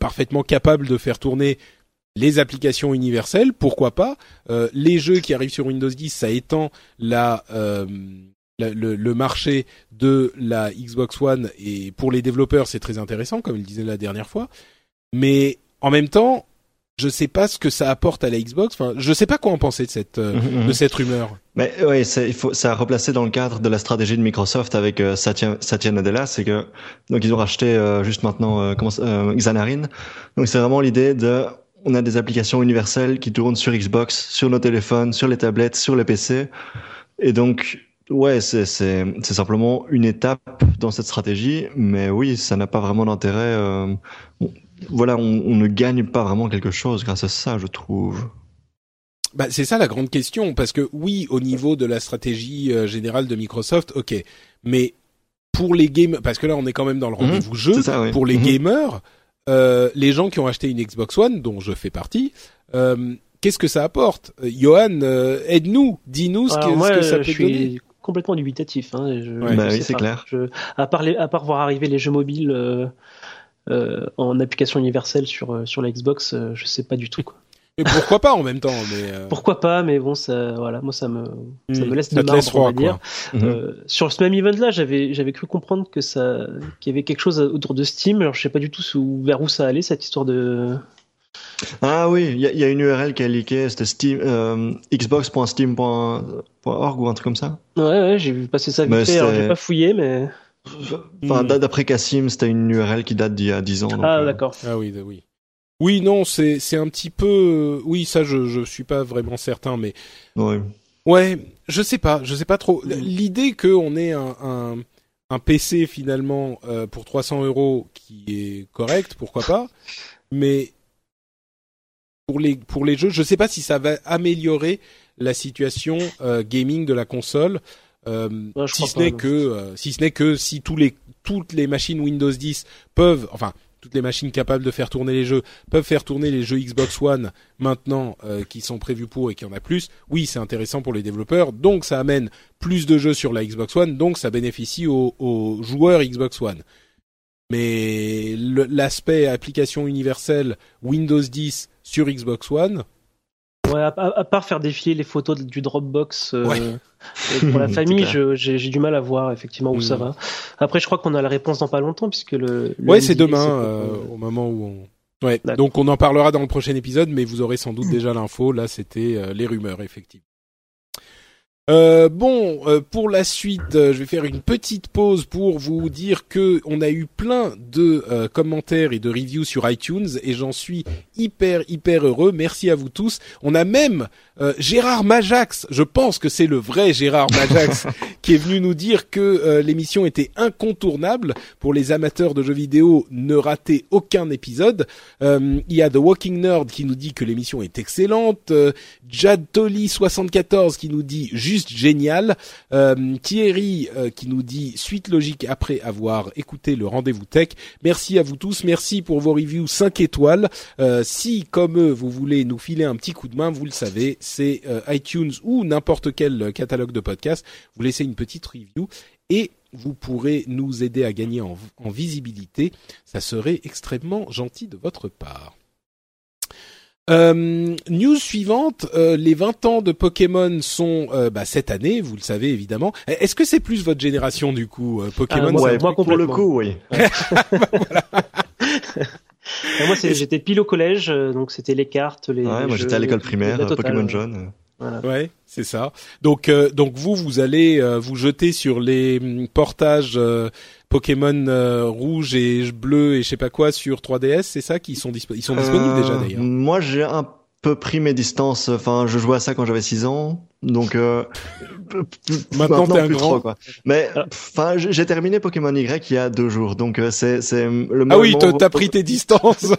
parfaitement capable de faire tourner les applications universelles, pourquoi pas. Les jeux qui arrivent sur Windows 10, ça étend le marché de la Xbox One, et pour les développeurs, c'est très intéressant, comme il disait la dernière fois. Mais en même temps, je sais pas ce que ça apporte à la Xbox. Enfin, je sais pas quoi en penser de cette rumeur. Mais oui, ça a replacé dans le cadre de la stratégie de Microsoft avec Satya Nadella, c'est que donc ils ont racheté juste maintenant Xanarin. Donc c'est vraiment l'idée de on a des applications universelles qui tournent sur Xbox, sur nos téléphones, sur les tablettes, sur les PC. Et donc ouais, c'est simplement une étape dans cette stratégie, mais oui, ça n'a pas vraiment d'intérêt. Voilà, on ne gagne pas vraiment quelque chose grâce à ça, je trouve. Bah, c'est ça la grande question, parce que oui, au niveau de la stratégie générale de Microsoft, ok, mais pour les gamers, parce que là on est quand même dans le rendez-vous jeu, ça, oui. Pour les gamers, les gens qui ont acheté une Xbox One, dont je fais partie, qu'est-ce que ça apporte? Yohann, aide-nous, dis-nous ce que ça peut donner. Complètement dubitatif, hein. Clair. À part voir arriver les jeux mobiles en application universelle sur la Xbox, je sais pas du tout quoi. Mais pourquoi pas en même temps, Pourquoi pas, mais bon, ça, voilà, moi ça me laisse de marbre, on va dire. Sur ce même event-là, j'avais cru comprendre qu'il y avait quelque chose autour de Steam. Alors je sais pas du tout vers où ça allait cette histoire de. Ah oui, il y a une URL qui a leaké, c'était Steam, xbox.steam.org ou un truc comme ça. Ouais, j'ai vu passer ça vite fait, alors j'ai pas fouillé, mais... Enfin, d'après Kassim, c'était une URL qui date d'il y a 10 ans. Donc, d'accord. Ah oui. Oui, non, c'est un petit peu... Oui, ça, je suis pas vraiment certain, mais... Ouais. Ouais, je sais pas trop. L'idée qu'on ait un PC, finalement, pour 300 € qui est correct, pourquoi pas, mais... Pour les jeux, je sais pas si ça va améliorer la situation gaming de la console, si ce n'est que si toutes les machines Windows 10 peuvent, enfin toutes les machines capables de faire tourner les jeux peuvent faire tourner les jeux Xbox One maintenant qui sont prévus pour et qu'il y en a plus. Oui, c'est intéressant pour les développeurs, donc ça amène plus de jeux sur la Xbox One, donc ça bénéficie aux joueurs Xbox One. Mais l'aspect application universelle Windows 10 sur Xbox One. Ouais, à part faire défiler les photos du Dropbox pour la famille, j'ai du mal à voir effectivement où ça va. Après, je crois qu'on a la réponse dans pas longtemps puisque c'est demain au moment où on. Ouais. D'accord. Donc on en parlera dans le prochain épisode, mais vous aurez sans doute déjà l'info. Là, c'était les rumeurs effectivement. Pour la suite, je vais faire une petite pause pour vous dire que on a eu plein de commentaires et de reviews sur iTunes et j'en suis hyper heureux. Merci à vous tous. On a même Gérard Majax, je pense que c'est le vrai Gérard Majax qui est venu nous dire que l'émission était incontournable pour les amateurs de jeux vidéo, ne ratez aucun épisode. Il y a The Walking Nerd qui nous dit que l'émission est excellente, Jadtoli74 qui nous dit juste génial. Thierry qui nous dit suite logique après avoir écouté le rendez-vous tech. Merci à vous tous. Merci pour vos reviews 5 étoiles. Si comme eux vous voulez nous filer un petit coup de main, vous le savez, c'est iTunes ou n'importe quel catalogue de podcast. Vous laissez une petite review et vous pourrez nous aider à gagner en visibilité. Ça serait extrêmement gentil de votre part. News suivante, les 20 ans de Pokémon sont cette année, vous le savez évidemment. Est-ce que c'est plus votre génération du coup Pokémon? Moi pour le coup, oui. Voilà. Moi j'étais pile au collège, donc c'était les cartes, les jeux, moi j'étais à l'école primaire, Pokémon Jaune. Voilà. Ouais, c'est ça. Donc vous allez vous jeter sur les portages Pokémon rouge et bleu et je sais pas quoi sur 3DS, c'est ça qui sont ils sont disponibles déjà d'ailleurs. Moi, j'ai un peu pris mes distances, enfin, je jouais à ça quand j'avais 6 ans. Donc maintenant t'es un grand trop, quoi. Mais enfin j'ai terminé Pokémon Y il y a 2 jours. Donc c'est le moment. Ah oui, t'as pris tes distances.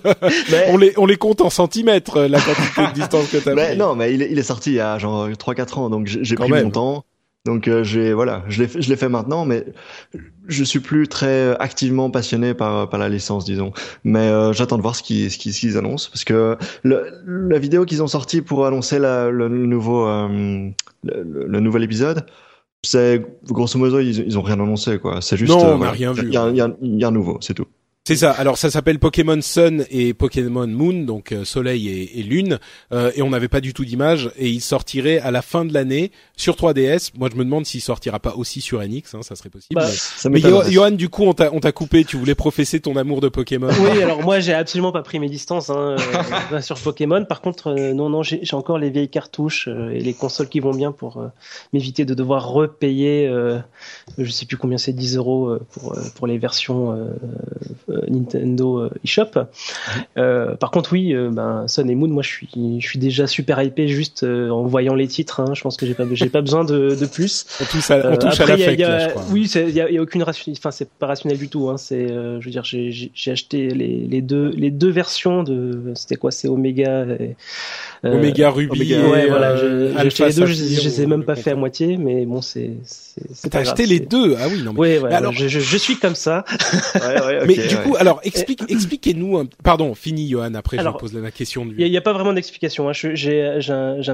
Mais... on les compte en centimètres la quantité de distance que t'as pris. Non, mais il est sorti il y a genre 3-4 ans donc j'ai pris mon temps. Donc je l'ai fait maintenant, mais je suis plus très activement passionné par la licence, disons. Mais j'attends de voir ce qu'ils annoncent, parce que la vidéo qu'ils ont sortie pour annoncer le nouvel épisode, c'est grosso modo ils ont rien annoncé quoi. C'est juste on n'a rien vu. Il y a un nouveau, c'est tout. C'est ça. Alors ça s'appelle Pokémon Sun et Pokémon Moon, donc soleil et lune, et on n'avait pas du tout d'image et il sortirait à la fin de l'année sur 3DS. Moi je me demande s'il sortira pas aussi sur NX, ça serait possible. Mais Yohann, du coup on t'a coupé, tu voulais professer ton amour de Pokémon. Oui, alors moi j'ai absolument pas pris mes distances sur Pokémon. Par contre non, j'ai encore les vieilles cartouches et les consoles qui vont bien pour m'éviter de devoir repayer je sais plus combien c'est, 10 € pour les versions Nintendo eShop. Par contre oui, Sun et Moon, moi je suis déjà super hypé juste en voyant les titres, Je pense que j'ai pas besoin de plus. On touche à l'affect là, je crois. Oui, il y a aucune rationale, enfin c'est pas rationnel du tout, c'est je veux dire j'ai acheté les deux versions de c'est Omega et, Omega Ruby. Ouais, voilà, j'ai acheté les deux, je les ai même pas fait à moitié, mais bon c'est T'as acheté les deux? Ah oui, non mais ouais, alors je suis comme ça. Ouais, okay, mais du coup, alors expliquez-nous. Pardon, fini Yohann. Après, alors, je pose la question du. Il n'y a pas vraiment d'explication. Hein. J'ai un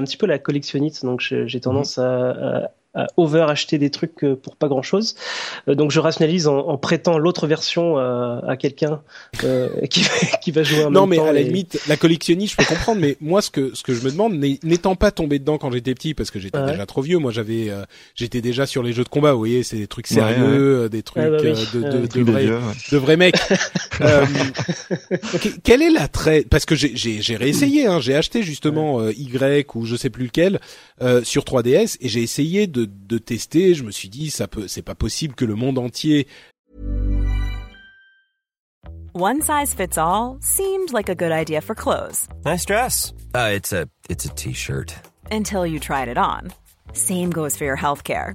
petit peu la collectionnite, donc j'ai tendance à over-acheter des trucs pour pas grand-chose. Donc je rationalise en prêtant l'autre version à quelqu'un qui va jouer en même temps. Non mais à la limite, la collectionniste, je peux comprendre, mais moi ce que je me demande, n'étant pas tombé dedans quand j'étais petit, parce que j'étais déjà trop vieux, moi j'étais déjà sur les jeux de combat, vous voyez, c'est des trucs sérieux, des trucs de vrais mecs. Quel est l'attrait ? Parce que j'ai réessayé, hein, j'ai acheté justement Y ou je sais plus lequel sur 3DS et j'ai essayé de tester, je me suis dit c'est pas possible que le monde entier. One size fits all seemed like a good idea for clothes. Nice dress. It's a t-shirt. Until you tried it on. Same goes for your healthcare.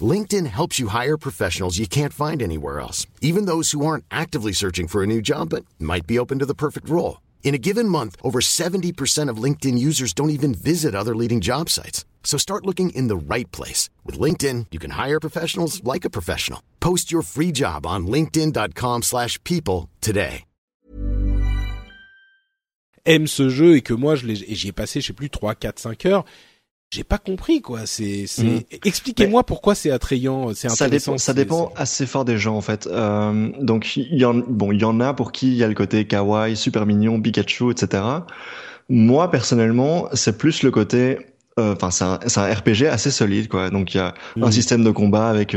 LinkedIn helps you hire professionals you can't find anywhere else, even those who aren't actively searching for a new job but might be open to the perfect role. In a given month, over 70% of LinkedIn users don't even visit other leading job sites. So start looking in the right place. With LinkedIn, you can hire professionals like a professional. Post your free job on linkedin.com/people today. Aime ce jeu et que moi, j'y ai passé, je sais plus, 3, 4, 5 heures. J'ai pas compris, quoi. Expliquez-moi pourquoi c'est attrayant, c'est intéressant. Ça dépend assez fort des gens, en fait. Donc, il y en a pour qui il y a le côté kawaii, super mignon, Pikachu, etc. Moi, personnellement, c'est plus le côté... Enfin, c'est un RPG assez solide, quoi. Donc, il y a un système de combat avec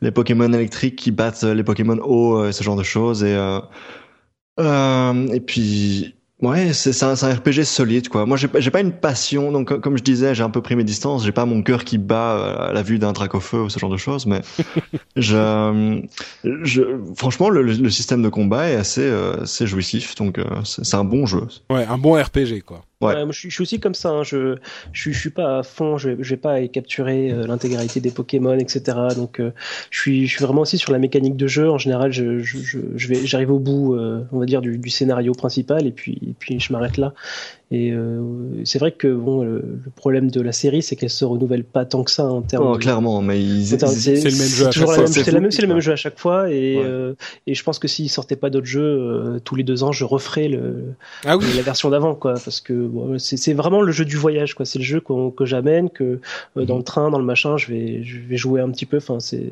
les Pokémon électriques qui battent les Pokémon eau, ce genre de choses. Et puis... Ouais, c'est un RPG solide, quoi. Moi, j'ai pas une passion, donc comme je disais, j'ai un peu pris mes distances, j'ai pas mon cœur qui bat à la vue d'un Dracofeu ou ce genre de choses, mais franchement, le système de combat est assez jouissif, donc c'est un bon jeu. Ouais, un bon RPG, quoi. Ouais. Je suis aussi comme ça, hein. Je suis pas à fond, je vais pas capturer l'intégralité des Pokémon, etc. Donc je suis vraiment aussi sur la mécanique de jeu. En général, j'arrive au bout, on va dire du scénario principal, et puis je m'arrête là. Et c'est vrai que bon, le problème de la série, c'est qu'elle se renouvelle pas tant que ça en termes. Oh, clairement, mais c'est le même jeu à chaque fois. C'est le même jeu à chaque fois, et je pense que s'ils sortaient pas d'autres jeux tous les 2 ans, je referais la version d'avant, quoi, parce que bon, c'est vraiment le jeu du voyage, quoi. C'est le jeu que j'amène, que dans le train, dans le machin, je vais jouer un petit peu. Enfin, c'est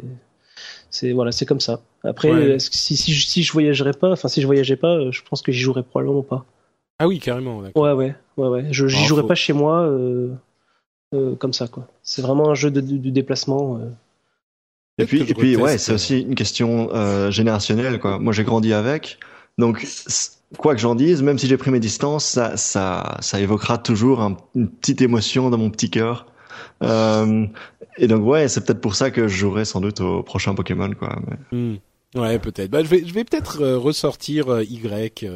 comme ça. Après, si je voyagerais pas, enfin si je voyageais pas, je pense que j'y jouerais probablement pas. Ah oui, carrément. D'accord. Ouais. J'y jouerai pas chez moi comme ça, quoi. C'est vraiment un jeu de déplacement. Et puis ouais, c'est aussi une question générationnelle, quoi. Moi, j'ai grandi avec, donc quoi que j'en dise, même si j'ai pris mes distances, ça évoquera toujours une petite émotion dans mon petit cœur. Et donc ouais, c'est peut-être pour ça que je jouerai sans doute au prochain Pokémon, quoi. Mais... Ouais, peut-être. Bah, je vais peut-être ressortir Y.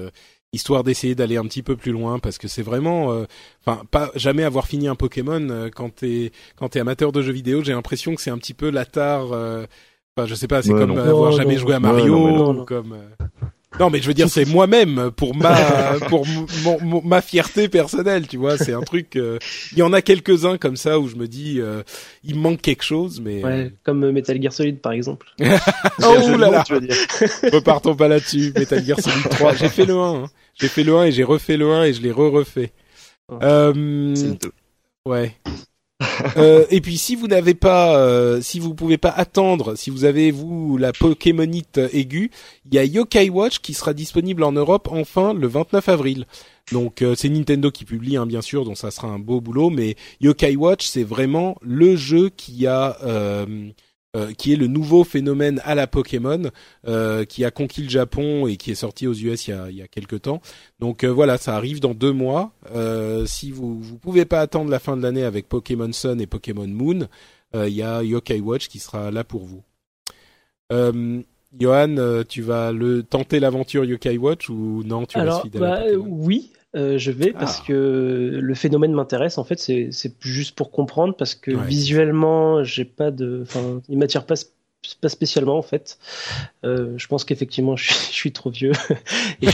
Histoire d'essayer d'aller un petit peu plus loin, parce que c'est vraiment, enfin, pas jamais avoir fini un Pokémon quand t'es amateur de jeux vidéo. J'ai l'impression que c'est un petit peu l'atard. Enfin, je sais pas, c'est comme avoir jamais joué à Mario, ou comme. Non, mais je veux dire, c'est moi-même pour ma fierté personnelle, tu vois. C'est un truc. Il y en a quelques-uns comme ça où je me dis, il me manque quelque chose, mais. Ouais, comme Metal Gear Solid, par exemple. Oh là là. Repartons pas là-dessus. Metal Gear Solid 3. J'ai fait le 1. Hein. J'ai fait le 1 et j'ai refait le 1 et je l'ai refait. C'est le 2. Ouais. Et puis si vous n'avez pas, si vous pouvez pas attendre, si vous avez la Pokémonite aiguë, il y a Yo-Kai Watch qui sera disponible en Europe enfin le 29 avril. Donc c'est Nintendo qui publie, hein, bien sûr, donc ça sera un beau boulot. Mais Yo-Kai Watch, c'est vraiment le jeu qui est le nouveau phénomène à la Pokémon, qui a conquis le Japon et qui est sorti aux US il y a quelques temps. Donc voilà, ça arrive dans 2 mois. Si vous pouvez pas attendre la fin de l'année avec Pokémon Sun et Pokémon Moon, il y a Yo-Kai Watch qui sera là pour vous. Yohann, tu vas tenter l'aventure Yo-Kai Watch ou non, tu restes fidèle à Pokémon? Oui, je vais parce que le phénomène m'intéresse. En fait, c'est juste pour comprendre parce que visuellement, il m'attire pas spécialement en fait. Je pense qu'effectivement, je suis trop vieux et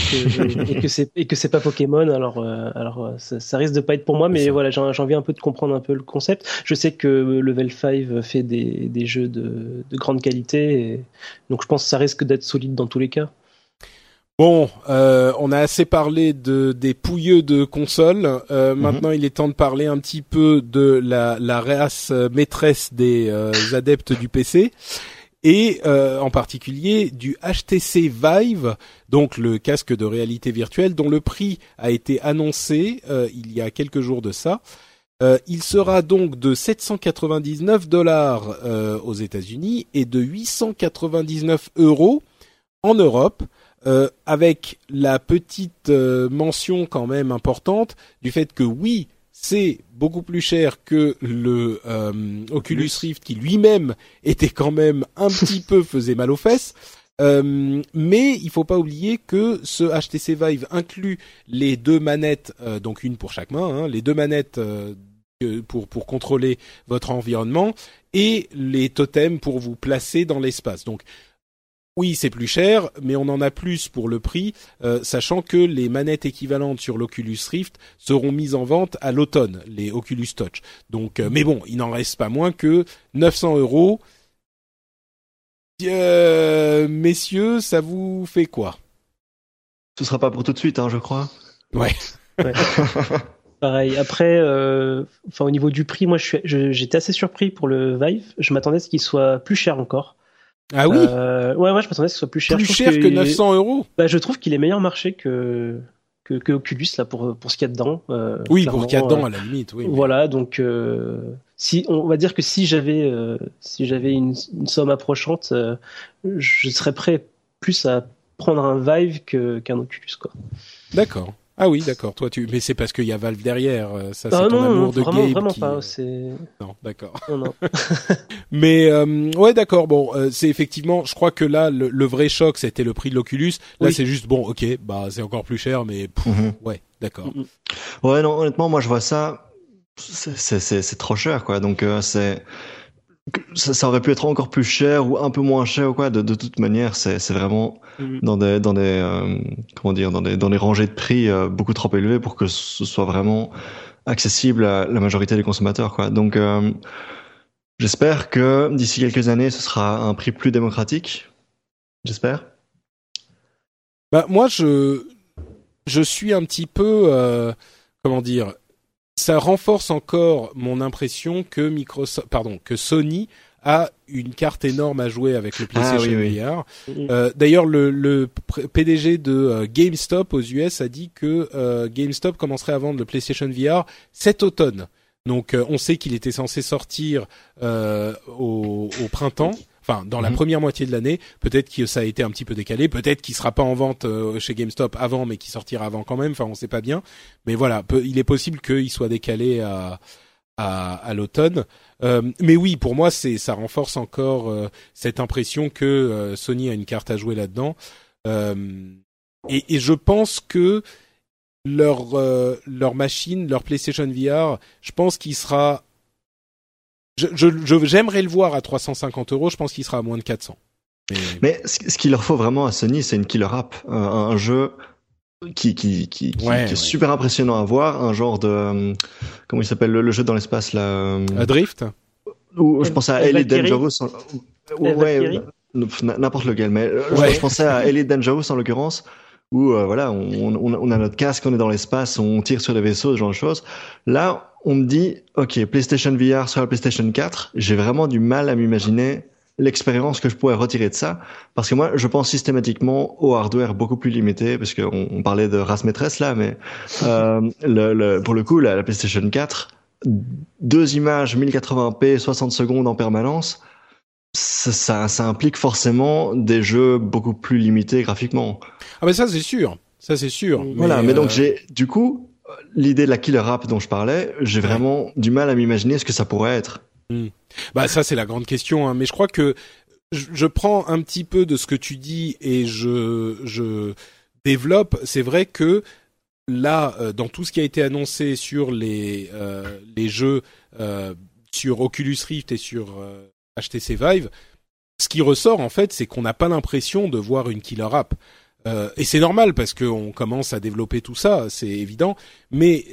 que c'est pas Pokémon. Alors ça risque de pas être pour moi, mais voilà, j'ai envie un peu de comprendre un peu le concept. Je sais que Level 5 fait des jeux de grande qualité, donc je pense que ça risque d'être solide dans tous les cas. Bon, on a assez parlé des pouilleux de consoles. Maintenant, il est temps de parler un petit peu de la race maîtresse des adeptes du PC. Et en particulier du HTC Vive, donc le casque de réalité virtuelle, dont le prix a été annoncé il y a quelques jours de ça. Il sera donc de $799 aux États-Unis et de €899 en Europe, avec la petite mention quand même importante du fait que oui, c'est beaucoup plus cher que le Oculus Rift qui lui-même était quand même un petit peu faisait mal aux fesses. Mais il faut pas oublier que ce HTC Vive inclut les deux manettes, donc une pour chaque main, les deux manettes pour contrôler votre environnement et les totems pour vous placer dans l'espace. Donc oui, c'est plus cher, mais on en a plus pour le prix, sachant que les manettes équivalentes sur l'Oculus Rift seront mises en vente à l'automne, les Oculus Touch. Donc, mais bon, il n'en reste pas moins que €900. Messieurs, ça vous fait quoi? Ce sera pas pour tout de suite, je crois. Ouais. Pareil. Après, au niveau du prix, moi, j'étais assez surpris pour le Vive. Je m'attendais à ce qu'il soit plus cher encore. Ah oui. Ouais, je pensais que ce soit plus cher. Plus cher que €900. Bah, je trouve qu'il est meilleur marché que Oculus là pour ce qu'il y a dedans. Oui, pour ce qu'il y a dedans à la limite. Oui. Voilà, mais... donc si on va dire que si j'avais une somme approchante, je serais prêt plus à prendre un Vive qu'un Oculus quoi. D'accord. Ah oui, d'accord. Toi, mais c'est parce qu'il y a Valve derrière. Ça, c'est ton amour de game. Vraiment qui... pas. C'est... Non, d'accord. Non. Mais ouais, d'accord. Bon, c'est effectivement. Je crois que là, le vrai choc, c'était le prix de l'Oculus. Là, c'est juste bon. Ok, bah, c'est encore plus cher, mais ouais, d'accord. Ouais, non. Honnêtement, moi, je vois ça. C'est trop cher, quoi. Donc, ça aurait pu être encore plus cher ou un peu moins cher ou quoi. De toute manière, c'est vraiment dans des rangées de prix beaucoup trop élevées pour que ce soit vraiment accessible à la majorité des consommateurs, quoi. Donc, j'espère que d'ici quelques années, ce sera un prix plus démocratique. J'espère. Bah, moi, je suis un petit peu, ça renforce encore mon impression que Sony a une carte énorme à jouer avec le PlayStation VR. Oui. D'ailleurs, le PDG de GameStop aux US a dit que GameStop commencerait à vendre le PlayStation VR cet automne. Donc, on sait qu'il était censé sortir au printemps. Enfin, dans la première moitié de l'année, peut-être que ça a été un petit peu décalé, peut-être qu'il sera pas en vente chez GameStop avant, mais qu'il sortira avant quand même. Enfin, on sait pas bien. Mais voilà, il est possible qu'il soit décalé à l'automne. Mais oui, pour moi, ça renforce encore cette impression que Sony a une carte à jouer là-dedans. Et je pense que leur machine, leur PlayStation VR, je pense qu'il sera... j'aimerais le voir à €350. Je pense qu'il sera à moins de 400. Mais ce qu'il leur faut vraiment à Sony, c'est une killer app, un jeu qui est super impressionnant à voir, un genre de comment il s'appelle le jeu dans l'espace là. Drift. Ou je pensais à Elite Dangerous. Ouais, n'importe lequel. Mais je pensais à Elite Dangerous en l'occurrence. Où voilà, on a notre casque, on est dans l'espace, on tire sur des vaisseaux, ce genre de choses. Là, on me dit, ok, PlayStation VR sur la PlayStation 4, j'ai vraiment du mal à m'imaginer l'expérience que je pourrais retirer de ça, parce que moi, je pense systématiquement au hardware beaucoup plus limité, parce qu'on parlait de race maîtresse là, mais pour le coup, la PlayStation 4, deux images 1080p, 60 secondes en permanence, ça implique forcément des jeux beaucoup plus limités graphiquement. Ah mais ça c'est sûr. Voilà, mais donc j'ai du coup l'idée de la killer app dont je parlais, j'ai vraiment du mal à m'imaginer ce que ça pourrait être. Bah ça c'est la grande question, hein. Mais je crois que je prends un petit peu de ce que tu dis et je développe. C'est vrai que là, dans tout ce qui a été annoncé sur les jeux sur Oculus Rift et sur HTC Vive, ce qui ressort en fait, c'est qu'on n'a pas l'impression de voir une killer app. Et c'est normal parce qu'on commence à développer tout ça, c'est évident. Mais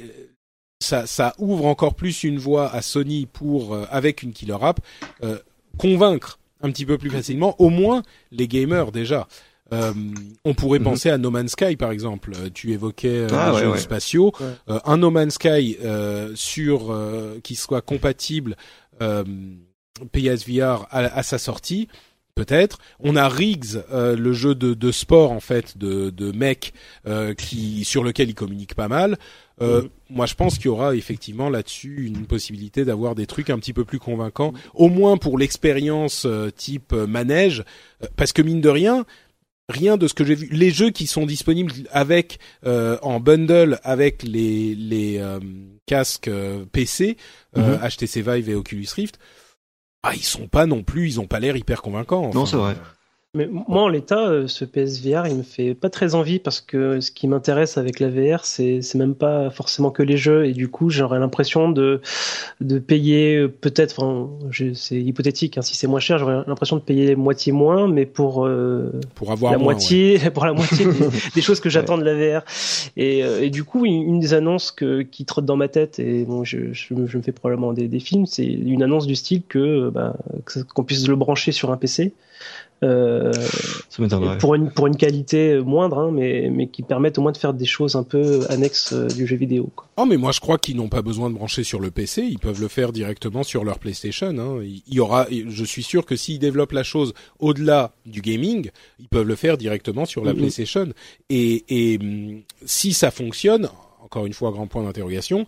ça ouvre encore plus une voie à Sony pour, avec une killer app, convaincre un petit peu plus facilement, au moins les gamers déjà. On pourrait penser à No Man's Sky par exemple. Tu évoquais les jeux spatiaux. Ouais. Un No Man's Sky qui soit compatible PSVR à sa sortie. Peut-être. On a Riggs, le jeu de sport en fait, de mec sur lequel il communique pas mal. Moi, je pense qu'il y aura effectivement là-dessus une possibilité d'avoir des trucs un petit peu plus convaincants, au moins pour l'expérience type manège, parce que mine de rien. Rien de ce que j'ai vu. Les jeux qui sont disponibles avec en bundle avec les casques PC, HTC Vive et Oculus Rift, ils sont pas non plus, ils ont pas l'air hyper convaincants. Enfin. Non, c'est vrai. Mais moi, en l'état, ce PSVR, il me fait pas très envie parce que ce qui m'intéresse avec la VR, c'est même pas forcément que les jeux et du coup, j'aurais l'impression de payer peut-être, c'est hypothétique, si c'est moins cher, j'aurais l'impression de payer moitié moins, mais pour avoir la moins, moitié, ouais. Pour la moitié des choses que j'attends de la VR. Et du coup, une des annonces qui trotte dans ma tête et bon, je me fais probablement des films, c'est une annonce du style qu'on puisse le brancher sur un PC. Pour une qualité moindre, mais qui permettent au moins de faire des choses un peu annexes du jeu vidéo. Quoi. Oh mais moi je crois qu'ils n'ont pas besoin de brancher sur le PC, ils peuvent le faire directement sur leur PlayStation. Hein. Il y aura, je suis sûr que s'ils développent la chose au-delà du gaming, ils peuvent le faire directement sur la PlayStation. Et si ça fonctionne, encore une fois grand point d'interrogation,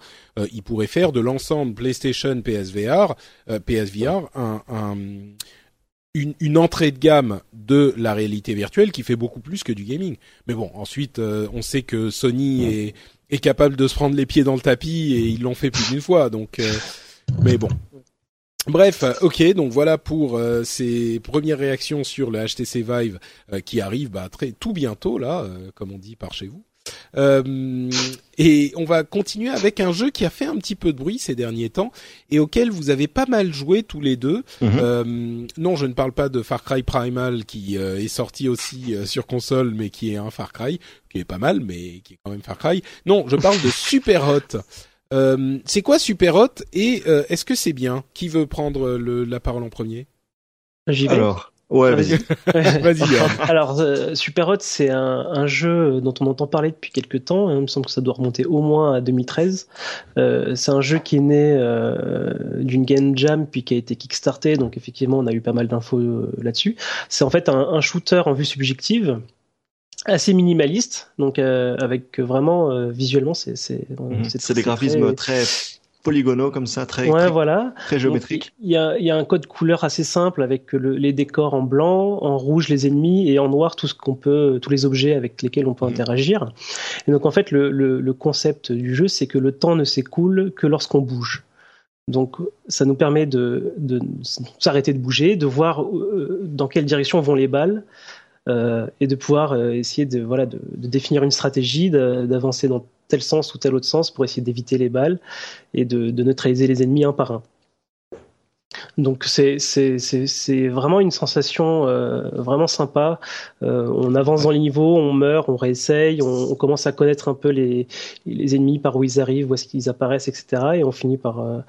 ils pourraient faire de l'ensemble PlayStation PSVR une entrée de gamme de la réalité virtuelle qui fait beaucoup plus que du gaming. Mais bon, ensuite, on sait que Sony est capable de se prendre les pieds dans le tapis et ils l'ont fait plus d'une fois. Donc, mais bon. Bref, ok, donc voilà pour ces premières réactions sur le HTC Vive qui arrive tout bientôt, là, comme on dit par chez vous. Et on va continuer avec un jeu qui a fait un petit peu de bruit ces derniers temps et auquel vous avez pas mal joué tous les deux. Non, je ne parle pas de Far Cry Primal qui est sorti aussi sur console, mais qui est un Far Cry qui est pas mal, mais qui est quand même Far Cry. Non, je parle de Superhot. C'est quoi Superhot et est-ce que c'est bien ? Qui veut prendre la parole en premier ? J'y vais. Alors. Ouais, vas-y. Alors, Superhot, c'est un jeu dont on entend parler depuis quelques temps. Il me semble que ça doit remonter au moins à 2013. C'est un jeu qui est né d'une game jam, puis qui a été kickstarté. Donc, effectivement, on a eu pas mal d'infos là-dessus. C'est en fait un shooter en vue subjective, assez minimaliste. Donc, avec vraiment visuellement, c'est des graphismes très polygonaux comme ça, très géométrique. Il y a un code couleur assez simple avec les décors en blanc, en rouge les ennemis et en noir tous les objets avec lesquels on peut interagir. Et donc en fait le concept du jeu, c'est que le temps ne s'écoule que lorsqu'on bouge. Donc ça nous permet de s'arrêter de bouger, de voir dans quelle direction vont les balles. Et de pouvoir essayer de définir une stratégie, d'avancer dans tel sens ou tel autre sens pour essayer d'éviter les balles et de neutraliser les ennemis un par un. Donc c'est vraiment une sensation vraiment sympa. On avance dans les niveaux, on meurt, on réessaye, on commence à connaître un peu les ennemis, par où ils arrivent, où est-ce qu'ils apparaissent, etc. Et on finit par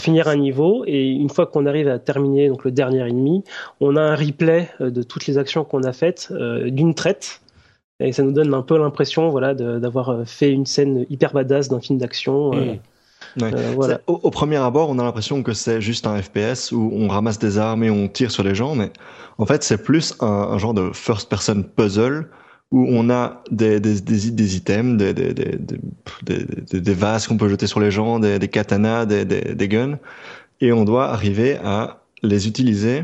finir un niveau. Et une fois qu'on arrive à terminer donc le dernier ennemi, on a un replay de toutes les actions qu'on a faites d'une traite. Et ça nous donne un peu l'impression d'avoir fait une scène hyper badass d'un film d'action. Ouais. Au premier abord, on a l'impression que c'est juste un FPS où on ramasse des armes et on tire sur les gens, mais en fait c'est plus un genre de first-person puzzle où on a des items, des vases qu'on peut jeter sur les gens, des katanas, des guns, et on doit arriver à les utiliser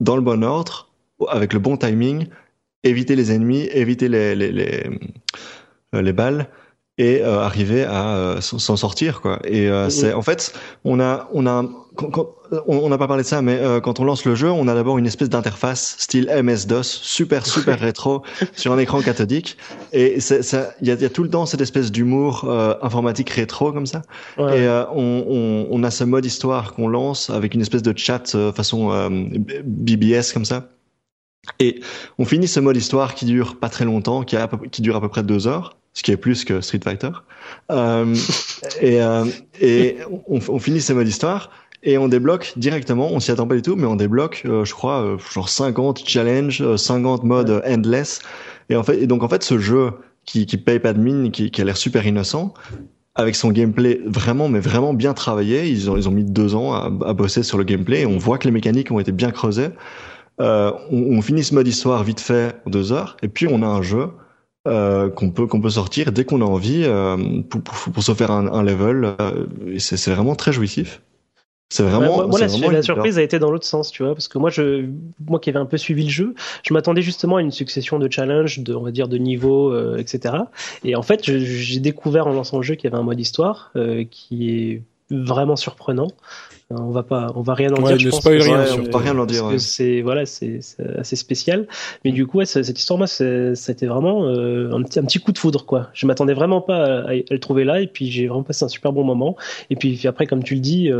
dans le bon ordre, avec le bon timing, éviter les ennemis, éviter les balles. et arriver à s'en sortir, quoi. Et c'est, en fait, on n'a pas parlé de ça, mais quand on lance le jeu, on a d'abord une espèce d'interface style MS-DOS, super rétro, sur un écran cathodique. Et il y a tout le temps cette espèce d'humour informatique rétro comme ça. Ouais. Et on a ce mode histoire qu'on lance avec une espèce de chat façon BBS comme ça. Et on finit ce mode histoire qui dure pas très longtemps, qui dure à peu près 2 heures. Ce qui est plus que Street Fighter. On finit ces modes histoire et on débloque directement, on s'y attend pas du tout, mais on débloque, je crois, genre 50 challenges, 50 modes endless. Et donc, ce jeu qui paye pas de mine, qui a l'air super innocent, avec son gameplay vraiment bien travaillé, ils ont mis 2 ans à bosser sur le gameplay, et on voit que les mécaniques ont été bien creusées. On finit ce mode histoire vite fait en 2 heures, et puis on a un jeu qu'on peut sortir dès qu'on a envie pour se faire un level. C'est vraiment très jouissif. C'est vraiment, moi, la surprise a été dans l'autre sens, tu vois, parce que moi qui avais un peu suivi le jeu, je m'attendais justement à une succession de challenges, de niveaux, etc. Et en fait, j'ai découvert en lançant le jeu qu'il y avait un mode histoire qui est vraiment surprenant. On va rien en dire, je pense. On va rien en dire. C'est assez spécial. Mais du coup, cette histoire, moi, c'était vraiment un petit coup de foudre, quoi. Je m'attendais vraiment pas à le trouver là, et puis j'ai vraiment passé un super bon moment. Et puis après, comme tu le dis,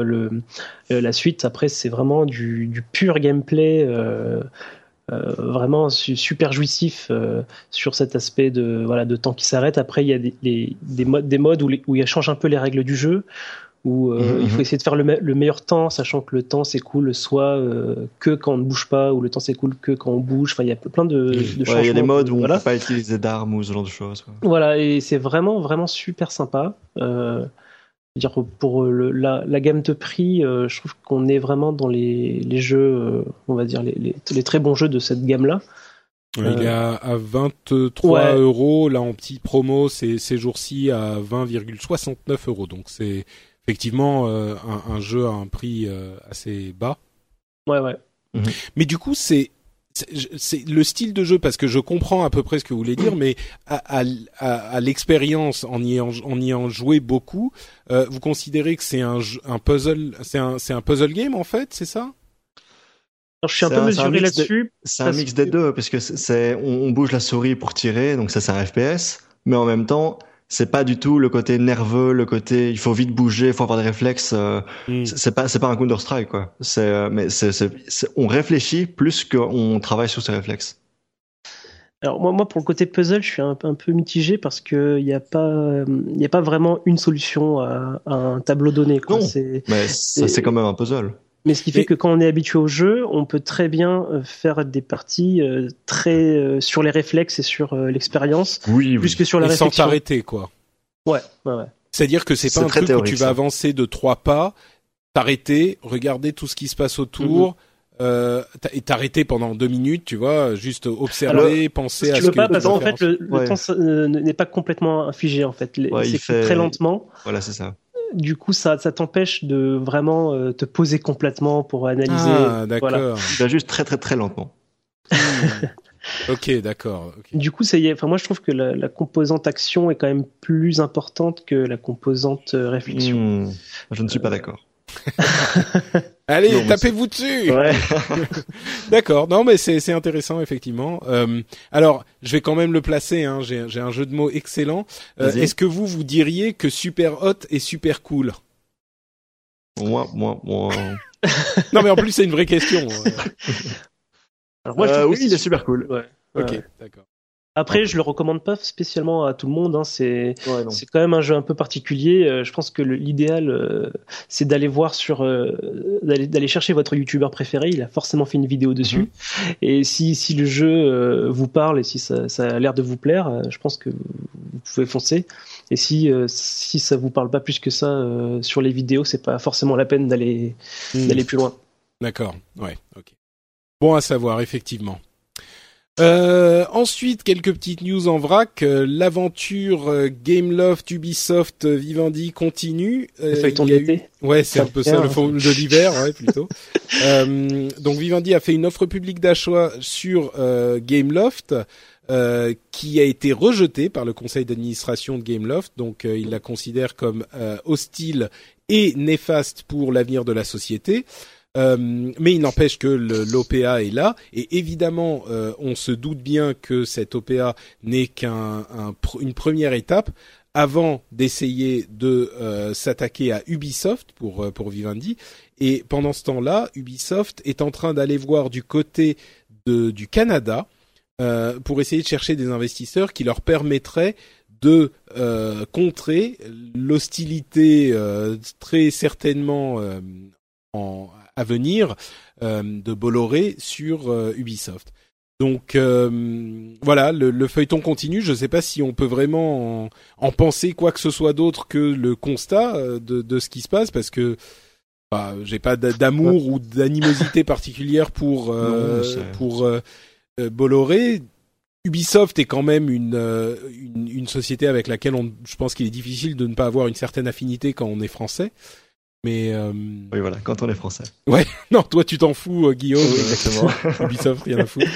la suite, après, c'est vraiment du pur gameplay. Vraiment super jouissif sur cet aspect de temps qui s'arrête. Après, il y a des modes où il change un peu les règles du jeu, où il faut essayer de faire le meilleur temps, sachant que le temps s'écoule soit que quand on ne bouge pas, ou le temps s'écoule que quand on bouge. Enfin, il y a plein de changements. Il y a des modes où on ne peut pas utiliser d'armes ou ce genre de choses. Ouais. Voilà, et c'est vraiment super sympa. Dire pour la gamme de prix, je trouve qu'on est vraiment dans les jeux, on va dire les très bons jeux de cette gamme-là. Il est à 23 euros là en petite promo, c'est ces jours-ci à 20,69 €, donc c'est effectivement un jeu à un prix assez bas. Ouais. Mmh. Mais du coup c'est le style de jeu, parce que je comprends à peu près ce que vous voulez dire, mais à l'expérience, en y ayant joué beaucoup, vous considérez que c'est un puzzle, c'est un puzzle game en fait, c'est ça? Alors, je suis un peu mesuré là-dessus. C'est un mix des deux, parce que on bouge la souris pour tirer, donc ça c'est un FPS, mais en même temps c'est pas du tout le côté nerveux, le côté il faut vite bouger, il faut avoir des réflexes. C'est pas un Counter-Strike, quoi. Mais on réfléchit plus qu'on travaille sur ses réflexes. Alors moi pour le côté puzzle, je suis un peu mitigé, parce que il y a pas vraiment une solution à un tableau donné, quoi. Non, c'est quand même un puzzle. Mais ce qui fait que quand on est habitué au jeu, on peut très bien faire des parties très sur les réflexes et sur l'expérience, plus que sur la réflexion. Sans t'arrêter, quoi. Ouais. C'est-à-dire que c'est pas un truc où tu vas avancer de 3 pas, t'arrêter, regarder tout ce qui se passe autour, et t'arrêter pendant 2 minutes, tu vois, juste observer, penser à ce que tu veux pas, parce qu'en fait, le temps n'est pas complètement infligé, en fait. C'est très lentement. Voilà, c'est ça. Du coup, ça t'empêche de vraiment te poser complètement pour analyser. Ah, d'accord. Voilà. Bah, juste très lentement. Ok, d'accord. Okay. Du coup, moi, je trouve que la composante action est quand même plus importante que la composante réflexion. Je ne suis pas d'accord. Allez, tapez-vous dessus. Ouais. D'accord. Non, mais c'est intéressant, effectivement. Alors, je vais quand même le placer, hein. J'ai un jeu de mots excellent. Est-ce que vous diriez que Superhot est super cool? Moi. Non, mais en plus, c'est une vraie question. Alors moi, je oui, il est super cool. Ouais. Ok, d'accord. Après, je le recommande pas spécialement à tout le monde, hein. C'est quand même un jeu un peu particulier. Je pense que l'idéal, c'est d'aller voir d'aller chercher votre youtubeur préféré. Il a forcément fait une vidéo dessus. Et si le jeu vous parle et si ça a l'air de vous plaire, je pense que vous pouvez foncer. Et si ça vous parle pas plus que ça sur les vidéos, c'est pas forcément la peine d'aller plus loin. D'accord. Ouais. Ok. Bon à savoir, effectivement. Ensuite, quelques petites news en vrac. L'aventure GameLoft, Ubisoft, Vivendi continue. Ouais, c'est un peu ça, le fond de l'hiver, ouais, plutôt. Donc Vivendi a fait une offre publique d'achat sur GameLoft. qui a été rejeté par le conseil d'administration de GameLoft. Donc, il la considère comme hostile et néfaste pour l'avenir de la société. Mais il n'empêche que l'OPA est là, et évidemment, on se doute bien que cette OPA n'est qu'une première étape avant d'essayer de s'attaquer à Ubisoft pour Vivendi. Et pendant ce temps-là, Ubisoft est en train d'aller voir du côté du Canada pour essayer de chercher des investisseurs qui leur permettraient de contrer l'hostilité très certainement à venir de Bolloré sur Ubisoft. Donc voilà, le feuilleton continue. Je ne sais pas si on peut vraiment en penser quoi que ce soit d'autre que le constat de ce qui se passe, parce que j'ai pas d'amour ou d'animosité particulière pour Bolloré. Ubisoft est quand même une société avec laquelle je pense qu'il est difficile de ne pas avoir une certaine affinité quand on est français. Mais oui, voilà, quand on est français. Ouais, non, toi tu t'en fous, Guillaume. Oui, exactement. Ubisoft, rien à foutre.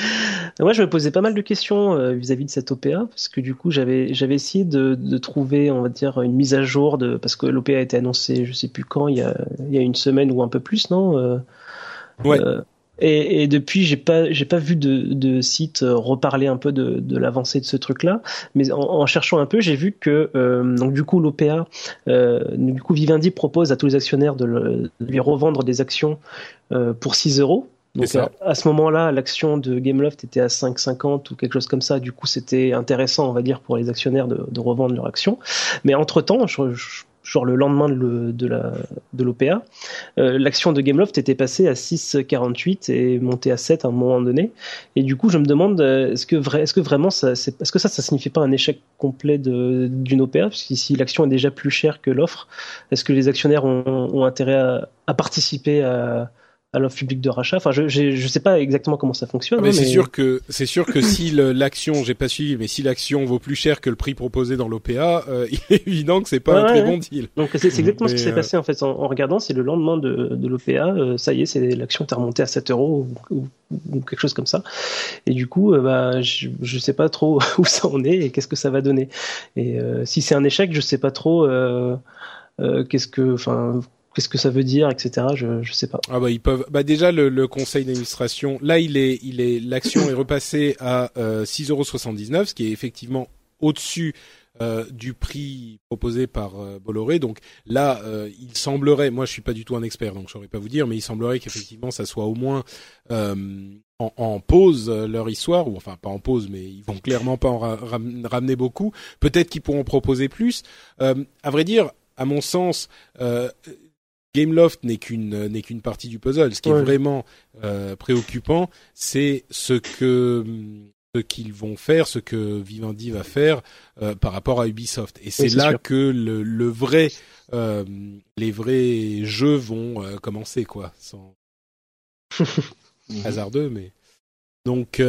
Moi, je me posais pas mal de questions vis-à-vis de cette OPA, parce que du coup, j'avais essayé de trouver, on va dire, une mise à jour parce que l'OPA a été annoncée, je sais plus quand, il y a une semaine ou un peu plus, non? Ouais. Et depuis, j'ai pas vu de site reparler un peu de l'avancée de ce truc-là. Mais en cherchant un peu, j'ai vu que donc du coup l'OPA, Vivendi propose à tous les actionnaires de lui revendre des actions pour 6€. Donc à ce moment-là, l'action de Gameloft était à 5,50 ou quelque chose comme ça. Du coup, c'était intéressant, on va dire, pour les actionnaires de revendre leur action. Mais entre-temps, genre le lendemain de l'OPA, l'action de Gameloft était passée à 6,48 et montée à 7 à un moment donné. Et du coup, je me demande, est-ce que vraiment ça signifie pas un échec complet d'une OPA? Parce que si l'action est déjà plus chère que l'offre, est-ce que les actionnaires ont intérêt à participer à l'offre publique de rachat? Enfin, je sais pas exactement comment ça fonctionne. Mais c'est sûr que si l'action, j'ai pas suivi, mais si l'action vaut plus cher que le prix proposé dans l'OPA, il est évident que c'est pas un très bon deal. Donc c'est exactement ce qui s'est passé en fait en regardant. C'est le lendemain de l'OPA, ça y est, l'action est remontée à 7€ ou quelque chose comme ça. Et du coup, je sais pas trop où ça en est et qu'est-ce que ça va donner. Et si c'est un échec, je sais pas trop qu'est-ce que ça veut dire, etc. Je sais pas. Ah bah ils peuvent. Bah déjà le conseil d'administration. Là l'action est repassée à 6,79€, ce qui est effectivement au-dessus du prix proposé par Bolloré. Donc là il semblerait. Moi je suis pas du tout un expert, donc je saurais pas vous dire, mais il semblerait qu'effectivement ça soit au moins en pause leur histoire, ou enfin pas en pause, mais ils vont clairement pas en ramener beaucoup. Peut-être qu'ils pourront proposer plus. À vrai dire, à mon sens. Gameloft n'est qu'une partie du puzzle. Ce qui est vraiment préoccupant, c'est ce qu'ils vont faire, ce que Vivendi va faire par rapport à Ubisoft. Et c'est là sûr. Que le vrai, les vrais jeux vont commencer, quoi. Sans hasardeux, mais. Donc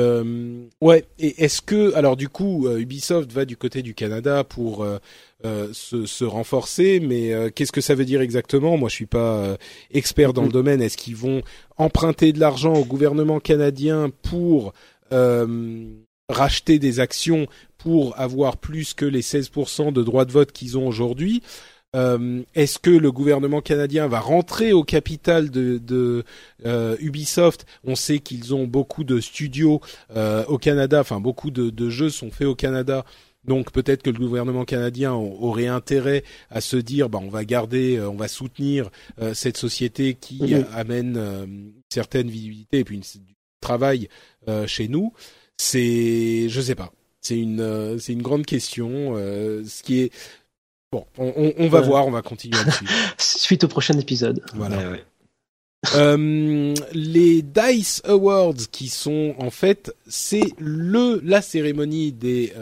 ouais, et est-ce que alors du coup Ubisoft va du côté du Canada pour se renforcer, mais qu'est-ce que ça veut dire exactement? Moi je suis pas expert dans le domaine. Est-ce qu'ils vont emprunter de l'argent au gouvernement canadien pour racheter des actions pour avoir plus que les 16% de droits de vote qu'ils ont aujourd'hui? Est-ce que le gouvernement canadien va rentrer au capital de Ubisoft? On sait qu'ils ont beaucoup de studios au Canada, enfin beaucoup de jeux sont faits au Canada. Donc peut-être que le gouvernement canadien aurait intérêt à se dire on va garder, on va soutenir cette société qui amène une certaine visibilité et puis du travail chez nous. Je sais pas. C'est une grande question. Ce qui est bon, on va voir, on va continuer là-dessus. Suite au prochain épisode. Voilà. Ouais. Les DICE Awards qui sont, en fait, c'est la cérémonie des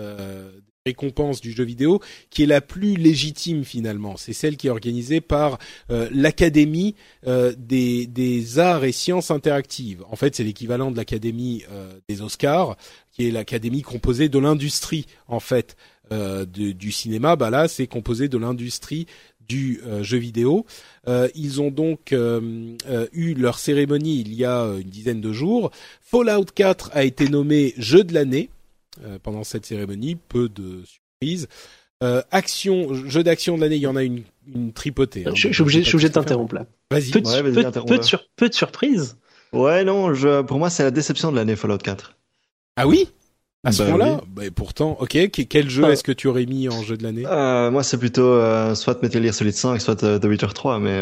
récompenses du jeu vidéo qui est la plus légitime finalement. C'est celle qui est organisée par l'Académie des arts et sciences interactives. En fait, c'est l'équivalent de l'Académie des Oscars, qui est l'Académie composée de l'industrie, en fait. Du cinéma, là c'est composé de l'industrie du jeu vidéo. Ils ont donc eu leur cérémonie il y a une dizaine de jours. Fallout 4 a été nommé jeu de l'année pendant cette cérémonie, peu de surprises. Action, jeu d'action de l'année, il y en a une tripotée. Hein, je suis obligé de t'interrompre là. Vas-y. Peu de surprises. Ouais, non, pour moi c'est la déception de l'année Fallout 4. Ah oui? À ce moment-là, oui. Bah, pourtant, ok, quel jeu est-ce que tu aurais mis en jeu de l'année? Moi c'est plutôt soit Metal Gear Solid 5, soit The Witcher 3, mais...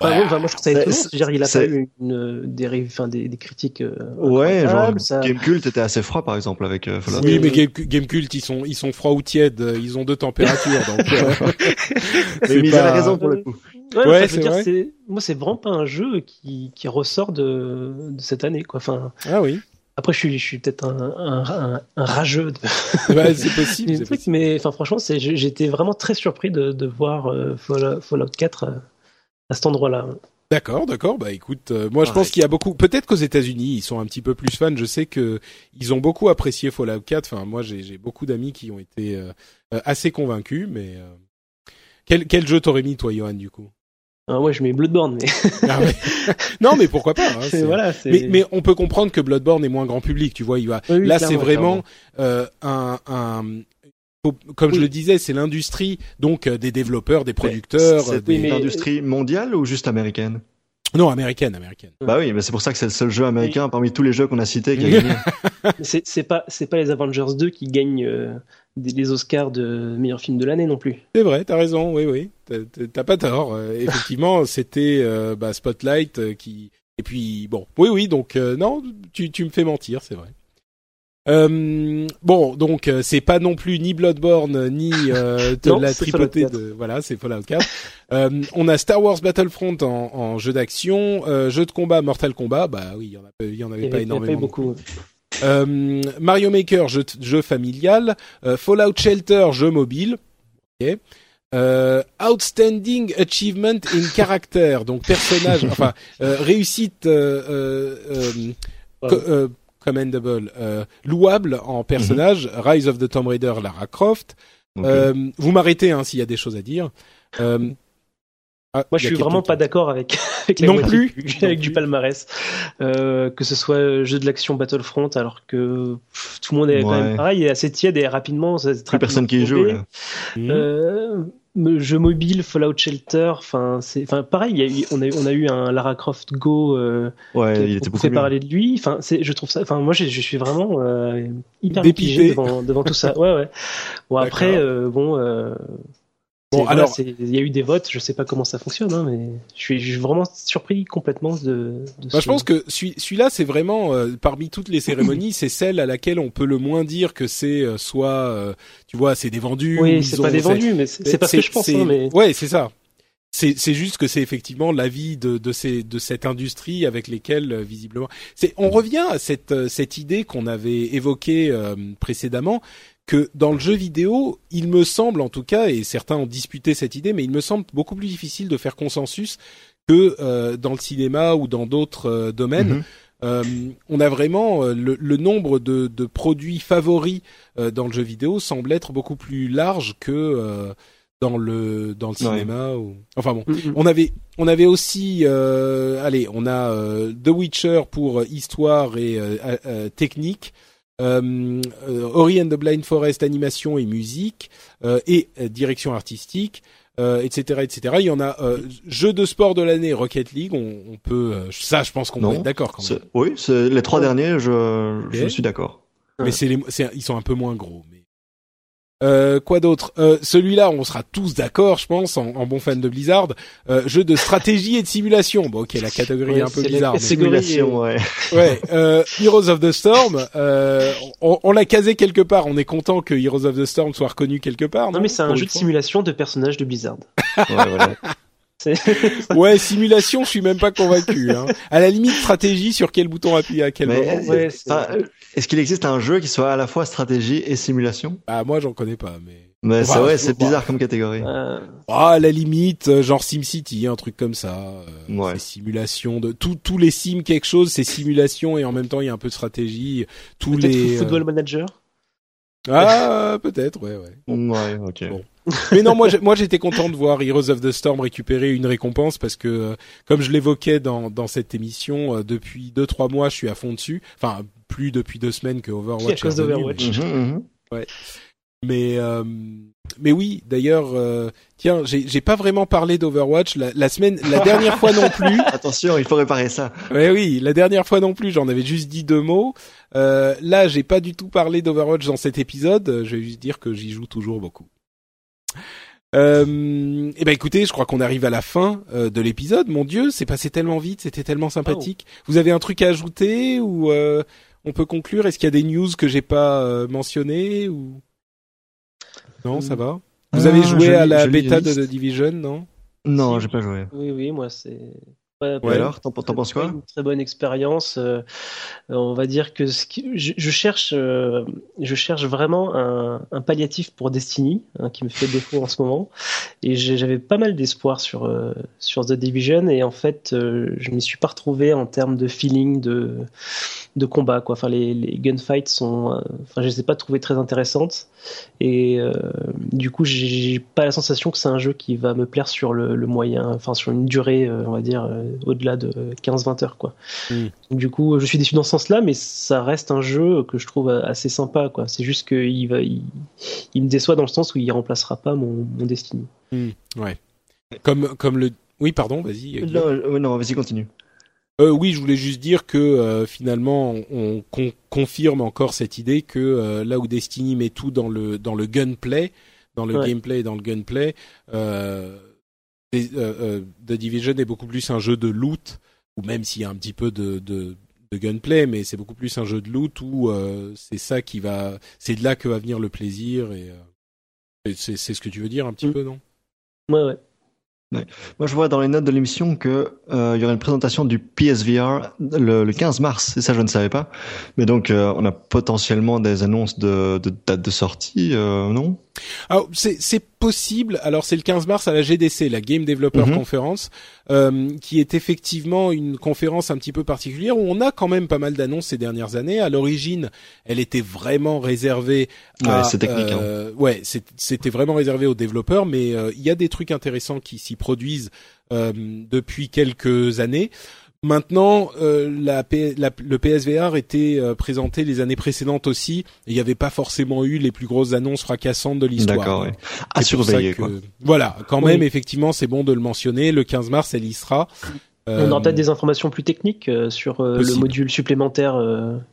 Enfin, ouais, moi je trouve ça étonnant. C'est-à-dire, il a pas eu une dérive, enfin des critiques. Ouais, genre ça... Gamekult était assez froid par exemple avec Fallout. Oui, mais Gamekult ils sont froids ou tièdes, ils ont deux températures. Donc, mais pas... il a raison pour le coup. Ouais, c'est vrai. Moi, c'est vraiment pas un jeu qui ressort de cette année, quoi. Enfin. Ah oui. Après, je suis peut-être un rageux. Bah, c'est possible. Mais enfin, franchement, j'étais vraiment très surpris de voir Fallout 4. À cet endroit-là. D'accord. Bah écoute, moi je pense qu'il y a beaucoup. Peut-être qu'aux États-Unis ils sont un petit peu plus fans. Je sais que ils ont beaucoup apprécié Fallout 4. Enfin, moi j'ai beaucoup d'amis qui ont été assez convaincus. Mais quel jeu t'aurais mis toi, Yohann, du coup? Ah ouais, je mets Bloodborne. Mais... ah ouais. Non, mais pourquoi pas. Hein, mais on peut comprendre que Bloodborne est moins grand public. Tu vois, oui, là c'est vraiment Comme je le disais, c'est l'industrie, donc des développeurs, des producteurs. C'est l'industrie mondiale ou juste américaine? Non, américaine. Bah oui, mais c'est pour ça que c'est le seul jeu américain parmi tous les jeux qu'on a cités qui a gagné. C'est pas les Avengers 2 qui gagnent les Oscars de meilleur film de l'année non plus. C'est vrai, t'as raison, oui. T'as pas tort. Effectivement, c'était Spotlight qui. Et puis bon, oui. Donc non, tu me fais mentir, c'est vrai. Donc c'est pas non plus ni Bloodborne ni la tripotée de voilà, c'est Fallout 4. On a Star Wars Battlefront en jeu d'action, jeu de combat Mortal Kombat, bah oui, il y en avait pas énormément. Beaucoup. Mario Maker, jeu familial, Fallout Shelter, jeu mobile. OK. Outstanding achievement in character, donc personnage enfin réussite commendable, louable en personnage, Rise of the Tomb Raider, Lara Croft. Okay. Vous m'arrêtez hein, s'il y a des choses à dire. Moi, je suis vraiment pas d'accord avec la moitié du palmarès. Que ce soit jeu de l'action Battlefront, alors que tout le monde est quand même pareil, et assez tiède et rapidement. Ça, plus personne qui y joue. Jeu mobile, Fallout Shelter, enfin pareil, on a eu un Lara Croft Go, il était beaucoup mieux. Parler de lui, enfin je trouve ça, enfin moi je suis vraiment hyper dépité devant tout ça. Ouais. Bon après alors il y a eu des votes, je sais pas comment ça fonctionne hein, mais je suis vraiment surpris complètement de je pense que celui-là c'est vraiment parmi toutes les cérémonies, c'est celle à laquelle on peut le moins dire que c'est soit tu vois, c'est des vendus. Oui, c'est pas des vendus, mais c'est pas ce que je pense hein, mais ouais, c'est ça. C'est juste que c'est effectivement l'avis de cette industrie avec lesquelles visiblement on revient à cette idée qu'on avait évoquée précédemment, que dans le jeu vidéo, il me semble en tout cas, et certains ont disputé cette idée, mais il me semble beaucoup plus difficile de faire consensus que dans le cinéma ou dans d'autres domaines. On a vraiment le nombre de produits favoris dans le jeu vidéo semble être beaucoup plus large que dans le cinéma. Ou... Enfin bon, on avait aussi, on a The Witcher pour histoire et technique. Ori and the Blind Forest, animation et musique, et direction artistique, etc. Il y en a jeu de sport de l'année, Rocket League, on peut... ça, je pense qu'on peut être d'accord quand même. Oui, les trois derniers, je suis d'accord. Mais ils sont un peu moins gros. Mais... quoi d'autre? Celui-là, on sera tous d'accord, je pense, en bon fan de Blizzard. Jeu de stratégie et de simulation. Bon, ok, la catégorie est un peu bizarre. Mais simulation, ouais. Heroes of the Storm. On l'a casé quelque part. On est content que Heroes of the Storm soit reconnu quelque part. Non mais c'est un jeu de simulation de personnages de Blizzard. Ouais, voilà. Simulation, je suis même pas convaincu. Hein. À la limite, stratégie, sur quel bouton appuyer à quel moment. Est-ce qu'il existe un jeu qui soit à la fois stratégie et simulation? Ah, moi, j'en connais pas, mais. Mais c'est bizarre comme catégorie. À la limite, genre SimCity, un truc comme ça. C'est simulation de tous les Sims quelque chose, c'est simulation et en même temps il y a un peu de stratégie. Peut-être Football Manager. Ah, peut-être, ouais. Bon. Ouais, ok. Bon. Mais non, moi j'étais content de voir Heroes of the Storm récupérer une récompense parce que, comme je l'évoquais dans cette émission, depuis 2-3 mois, je suis à fond dessus. Enfin, plus depuis 2 semaines que Overwatch. C'est à cause d'Overwatch. Ouais. Mais oui, d'ailleurs, tiens, j'ai pas vraiment parlé d'Overwatch la dernière fois non plus. Attention, il faut réparer ça. Ouais, oui, la dernière fois non plus, j'en avais juste dit 2 mots. Là, j'ai pas du tout parlé d'Overwatch dans cet épisode. Je vais juste dire que j'y joue toujours beaucoup. Et ben écoutez, je crois qu'on arrive à la fin de l'épisode. Mon Dieu, c'est passé tellement vite, c'était tellement sympathique. Oh. Vous avez un truc à ajouter ou on peut conclure? Est-ce qu'il y a des news que j'ai pas mentionnées ou non, ça va. Vous avez joué à la bêta de The Division, non? Non, j'ai pas joué. Oui, moi c'est. Ouais, alors, t'en penses quoi? Une très bonne expérience. On va dire que je cherche vraiment un palliatif pour Destiny, qui me fait défaut en ce moment. Et j'avais pas mal d'espoir sur The Division, et en fait, je m'y suis pas retrouvé en termes de feeling de combat, quoi. Enfin, les gunfights sont, enfin, je les ai pas trouvées très intéressantes. Et du coup, j'ai pas la sensation que c'est un jeu qui va me plaire sur le moyen, enfin sur une durée, on va dire. Au-delà de 15-20 heures quoi. Du coup je suis déçu dans ce sens là, mais ça reste un jeu que je trouve assez sympa quoi. C'est juste qu'il me déçoit dans le sens où il remplacera pas mon Destiny. Ouais. Comme le... Oui pardon, vas-y. Non, vas-y continue. Oui, je voulais juste dire que finalement on confirme encore cette idée que là où Destiny met tout dans le gunplay, dans le gameplay et dans le gunplay, The Division est beaucoup plus un jeu de loot, ou même s'il y a un petit peu de gunplay, mais c'est beaucoup plus un jeu de loot où c'est ça qui va, c'est de là que va venir le plaisir et c'est ce que tu veux dire un petit peu, non? Ouais. Moi je vois dans les notes de l'émission que il y aura une présentation du PSVR le 15 mars, et ça je ne savais pas. Mais donc on a potentiellement des annonces de date de sortie, non? Alors c'est possible. Alors c'est le 15 mars à la GDC, la Game Developer Conference, qui est effectivement une conférence un petit peu particulière où on a quand même pas mal d'annonces ces dernières années. À l'origine, elle était vraiment réservée à c'est technique, hein. Ouais, c'était vraiment réservé aux développeurs, mais il y a des trucs intéressants qui s'y produisent depuis quelques années. Maintenant, le PSVR était présenté les années précédentes aussi, et il n'y avait pas forcément eu les plus grosses annonces fracassantes de l'histoire. D'accord, ouais. À surveiller, quoi. Voilà, quand même, effectivement, c'est bon de le mentionner. Le 15 mars, elle y sera. On aura peut-être des informations plus techniques sur le module supplémentaire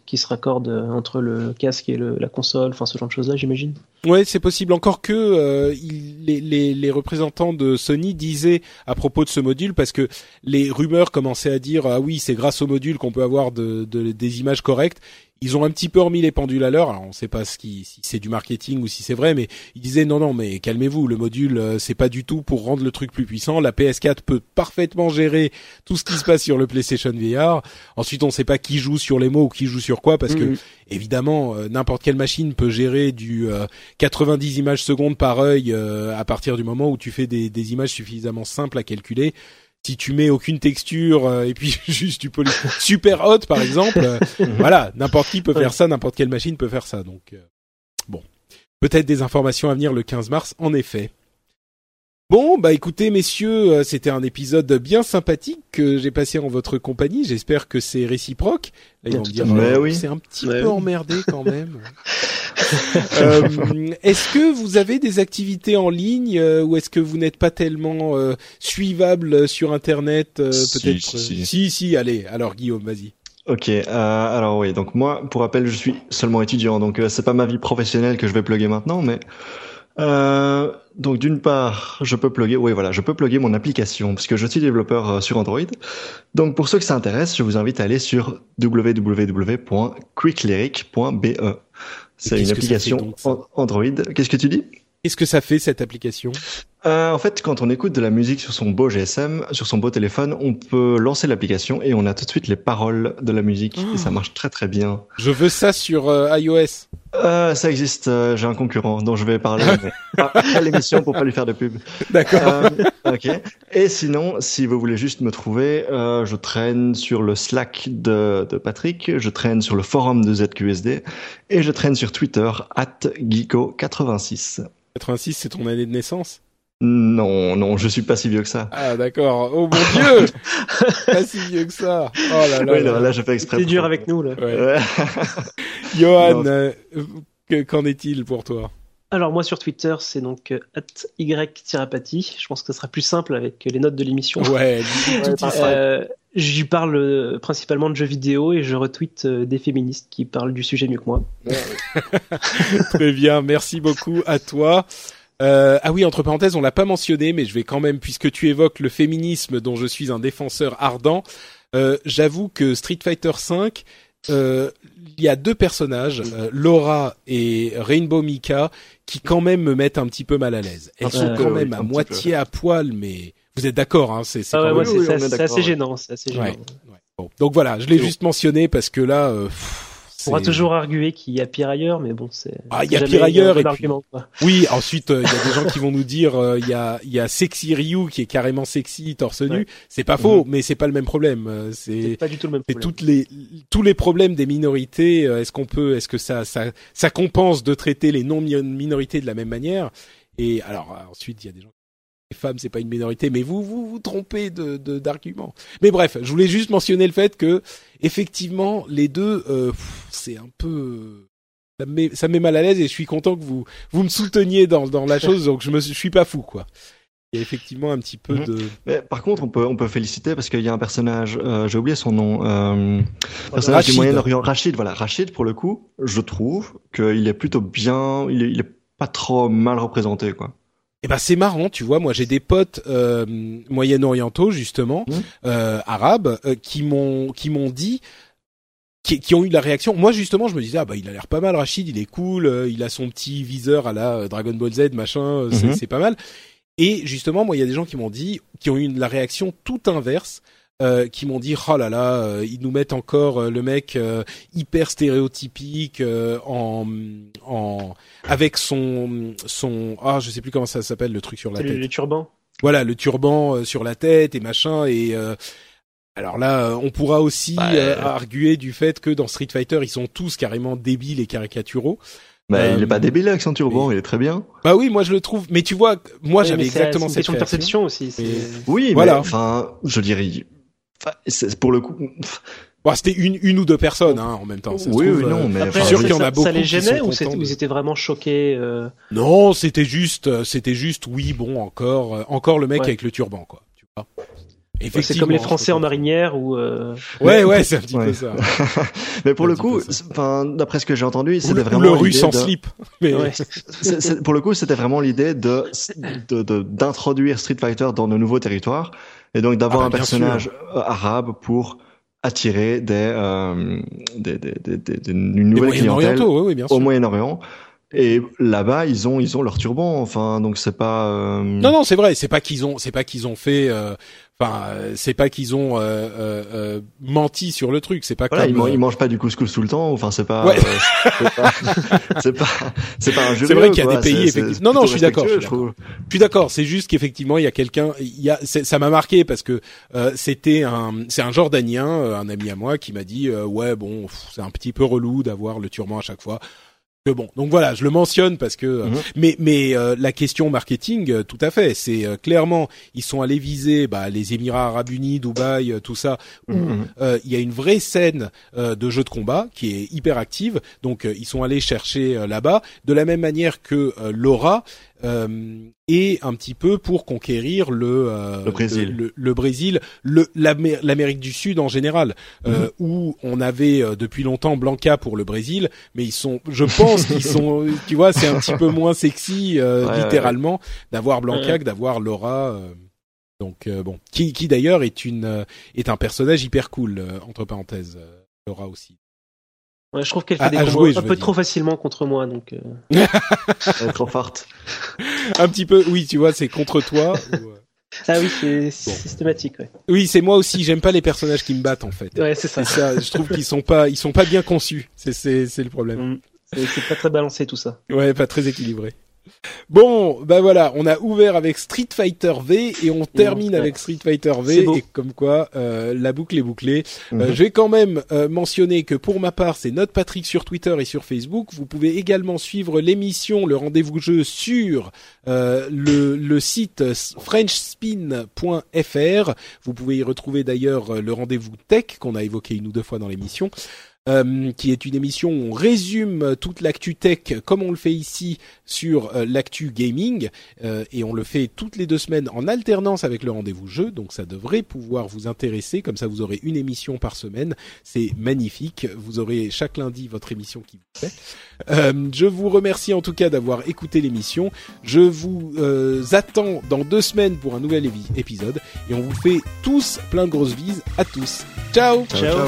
qui se raccorde entre le casque et la console, enfin ce genre de choses-là, j'imagine. Ouais, c'est possible. Encore que les représentants de Sony disaient à propos de ce module, parce que les rumeurs commençaient à dire ah oui, c'est grâce au module qu'on peut avoir des images correctes. Ils ont un petit peu remis les pendules à l'heure. Alors, on ne sait pas si c'est du marketing ou si c'est vrai, mais ils disaient non, mais calmez-vous. Le module, c'est pas du tout pour rendre le truc plus puissant. La PS4 peut parfaitement gérer tout ce qui se passe sur le PlayStation VR. Ensuite, on ne sait pas qui joue sur les mots ou qui joue sur quoi, parce que évidemment, n'importe quelle machine peut gérer du 90 images secondes par œil à partir du moment où tu fais des images suffisamment simples à calculer. Si tu mets aucune texture et puis juste tu peux le Superhot par exemple, voilà, n'importe qui peut faire ça, n'importe quelle machine peut faire ça. Donc bon, peut-être des informations à venir le 15 mars en effet. Bon, bah écoutez messieurs, c'était un épisode bien sympathique que j'ai passé en votre compagnie, j'espère que c'est réciproque. Là, ils vont me dire c'est un petit peu emmerdé quand même. Est-ce que vous avez des activités en ligne ou est-ce que vous n'êtes pas tellement suivable sur internet peut-être si, allez, alors Guillaume, vas-y. Ok, alors oui, donc moi pour rappel, je suis seulement étudiant, donc c'est pas ma vie professionnelle que je vais plugger maintenant, mais donc d'une part, je peux plugger mon application parce que je suis développeur sur Android. Donc pour ceux que ça intéresse, je vous invite à aller sur www.quicklyric.be. C'est une application Android. Qu'est-ce que tu dis? Qu'est-ce que ça fait cette application? En fait, quand on écoute de la musique sur son beau GSM, sur son beau téléphone, on peut lancer l'application et on a tout de suite les paroles de la musique et ça marche très très bien. Je veux ça sur iOS. Ça existe, j'ai un concurrent dont je vais parler à l'émission pour pas lui faire de pub. D'accord. Ok. Et sinon, si vous voulez juste me trouver, je traîne sur le Slack de Patrick, je traîne sur le forum de ZQSD et je traîne sur Twitter @geeko86. 86, c'est ton année de naissance? Non, non, je suis pas si vieux que ça. Ah, d'accord. Oh mon Dieu. Pas si vieux que ça. Oh là là. Ouais, là, je fais exprès. C'est dur toi. Avec nous, là. Ouais. Yohann, qu'en est-il pour toi? Alors, moi, sur Twitter, c'est donc @ythirapathi. Je pense que ce sera plus simple avec les notes de l'émission. Ouais, tout j'y parle principalement de jeux vidéo et je retweete des féministes qui parlent du sujet mieux que moi. Très bien, merci beaucoup à toi. Ah oui, entre parenthèses, on l'a pas mentionné, mais je vais quand même, puisque tu évoques le féminisme dont je suis un défenseur ardent, j'avoue que Street Fighter V, il y a deux personnages, Laura et Rainbow Mika, qui quand même me mettent un petit peu mal à l'aise. Elles sont quand même à moitié à poil, mais vous êtes d'accord, hein, c'est quand même... c'est assez gênant, c'est assez gênant. Ouais, ouais. Bon, donc voilà, je l'ai juste mentionné parce que là... on pourra toujours arguer qu'il y a pire ailleurs, mais bon, c'est... Ah, il y a pire ailleurs, et puis... Oui, ensuite, il y a des gens qui vont nous dire, il y a Sexy Ryu qui est carrément sexy, torse nu. Ouais. C'est pas faux, mais c'est pas le même problème. C'est pas du tout le même problème. C'est tous les problèmes des minorités. Est-ce que ça compense de traiter les non-minorités de la même manière? Et alors, ensuite, il y a des gens... Les femmes, c'est pas une minorité, mais vous trompez d'argument. Mais bref, je voulais juste mentionner le fait que, effectivement, les deux, c'est un peu, ça me met mal à l'aise, et je suis content que vous me souteniez dans la chose, donc je suis pas fou, quoi. Il y a effectivement un petit peu de... Mais par contre, on peut féliciter parce qu'il y a un personnage, j'ai oublié son nom, personnage Rachid. Du Moyen-Orient, Rachid, voilà. Rachid, pour le coup, je trouve qu'il est plutôt bien, il est pas trop mal représenté, quoi. Eh ben c'est marrant, tu vois, moi j'ai des potes moyen-orientaux justement, arabes, qui m'ont dit, qui ont eu de la réaction. Moi justement je me disais, ah bah il a l'air pas mal Rachid, il est cool, il a son petit viseur à la Dragon Ball Z machin, c'est pas mal. Et justement moi il y a des gens qui m'ont dit, qui ont eu de la réaction tout inverse. Qui m'ont dit oh là là, ils nous mettent encore le mec hyper stéréotypique avec son je sais plus comment ça s'appelle le truc sur la tête. Le turban. Voilà, le turban sur la tête et machin et alors là on pourra aussi arguer du fait que dans Street Fighter, ils sont tous carrément débiles et caricaturaux. Bah, il est pas débile avec son turban, il est très bien. Bah oui, moi je le trouve, mais tu vois, moi oui, j'avais exactement cette question de perception aussi. C'est... Oui, voilà. Enfin, je dirais, c'est pour le coup. Bon, c'était une ou deux personnes, hein, en même temps. Mais après, je suis sûr qu'il y en a beaucoup. Ça les gênait ou ils étaient vraiment choqués? Non, c'était juste, oui, bon, encore le mec avec le turban, quoi. Tu vois. C'est comme les Français en marinière ou ouais, c'est un petit peu ça. Mais pour le coup, enfin d'après ce que j'ai entendu, c'était vraiment le Russe en slip. Mais c'est, pour le coup, c'était vraiment l'idée de d'introduire Street Fighter dans de nouveaux territoires et donc d'avoir un personnage arabe pour attirer des une nouvelle clientèle au Moyen-Orient. Et là-bas, ils ont leur turban, enfin, donc c'est pas. Non, c'est vrai, c'est pas qu'ils ont fait, c'est pas qu'ils ont menti sur le truc, c'est pas. Voilà, comme... ils mangent pas du couscous tout le temps, enfin, c'est pas. Ouais. C'est pas un jeu. C'est vrai qu'il y a des pays. Effectivement. Non, je suis d'accord. Je suis d'accord. C'est juste qu'effectivement, il y a quelqu'un. Ça m'a marqué parce que c'est un Jordanien, un ami à moi, qui m'a dit, ouais, bon, c'est un petit peu relou d'avoir le turban à chaque fois. Bon, donc voilà, je le mentionne parce que mais la question marketing, tout à fait, c'est clairement ils sont allés viser les Émirats Arabes Unis, Dubaï, tout ça où il y a une vraie scène de jeux de combat qui est hyper active, donc ils sont allés chercher là-bas de la même manière que Laura et un petit peu pour conquérir le Brésil, le Brésil, l'Amérique du Sud en général, où on avait depuis longtemps Blanca pour le Brésil, mais ils sont, je pense qu'ils sont, tu vois, c'est un petit peu moins sexy littéralement d'avoir Blanca que d'avoir Laura. Donc bon, qui d'ailleurs est un personnage hyper cool entre parenthèses, Laura aussi. Ouais, je trouve qu'elle fait des combos trop facilement contre moi, donc. Elle est trop forte. Un petit peu, oui, tu vois, c'est contre toi. Ou... Ah oui, c'est systématique, ouais. Oui, c'est moi aussi. J'aime pas les personnages qui me battent, en fait. Ouais, c'est ça. Je trouve qu'ils sont pas bien conçus. C'est le problème. C'est pas très balancé tout ça. Ouais, pas très équilibré. Bon, bah voilà, on a ouvert avec Street Fighter V et on termine avec Street Fighter V, et comme quoi la boucle est bouclée. J'ai quand même mentionné que pour ma part, c'est notre Patrick sur Twitter et sur Facebook. Vous pouvez également suivre l'émission Le Rendez-vous Jeu sur le site frenchspin.fr. Vous pouvez y retrouver d'ailleurs Le Rendez-vous Tech qu'on a évoqué une ou deux fois dans l'émission. Qui est une émission où on résume toute l'actu tech comme on le fait ici sur l'actu gaming, et on le fait toutes les 2 semaines en alternance avec Le Rendez-vous Jeu, donc ça devrait pouvoir vous intéresser, comme ça vous aurez une émission par semaine, c'est magnifique, vous aurez chaque lundi votre émission qui vous plaît. Je vous remercie en tout cas d'avoir écouté l'émission, je vous attends dans 2 semaines pour un nouvel épisode, et on vous fait tous plein de grosses bises à tous. Ciao, ciao, ciao.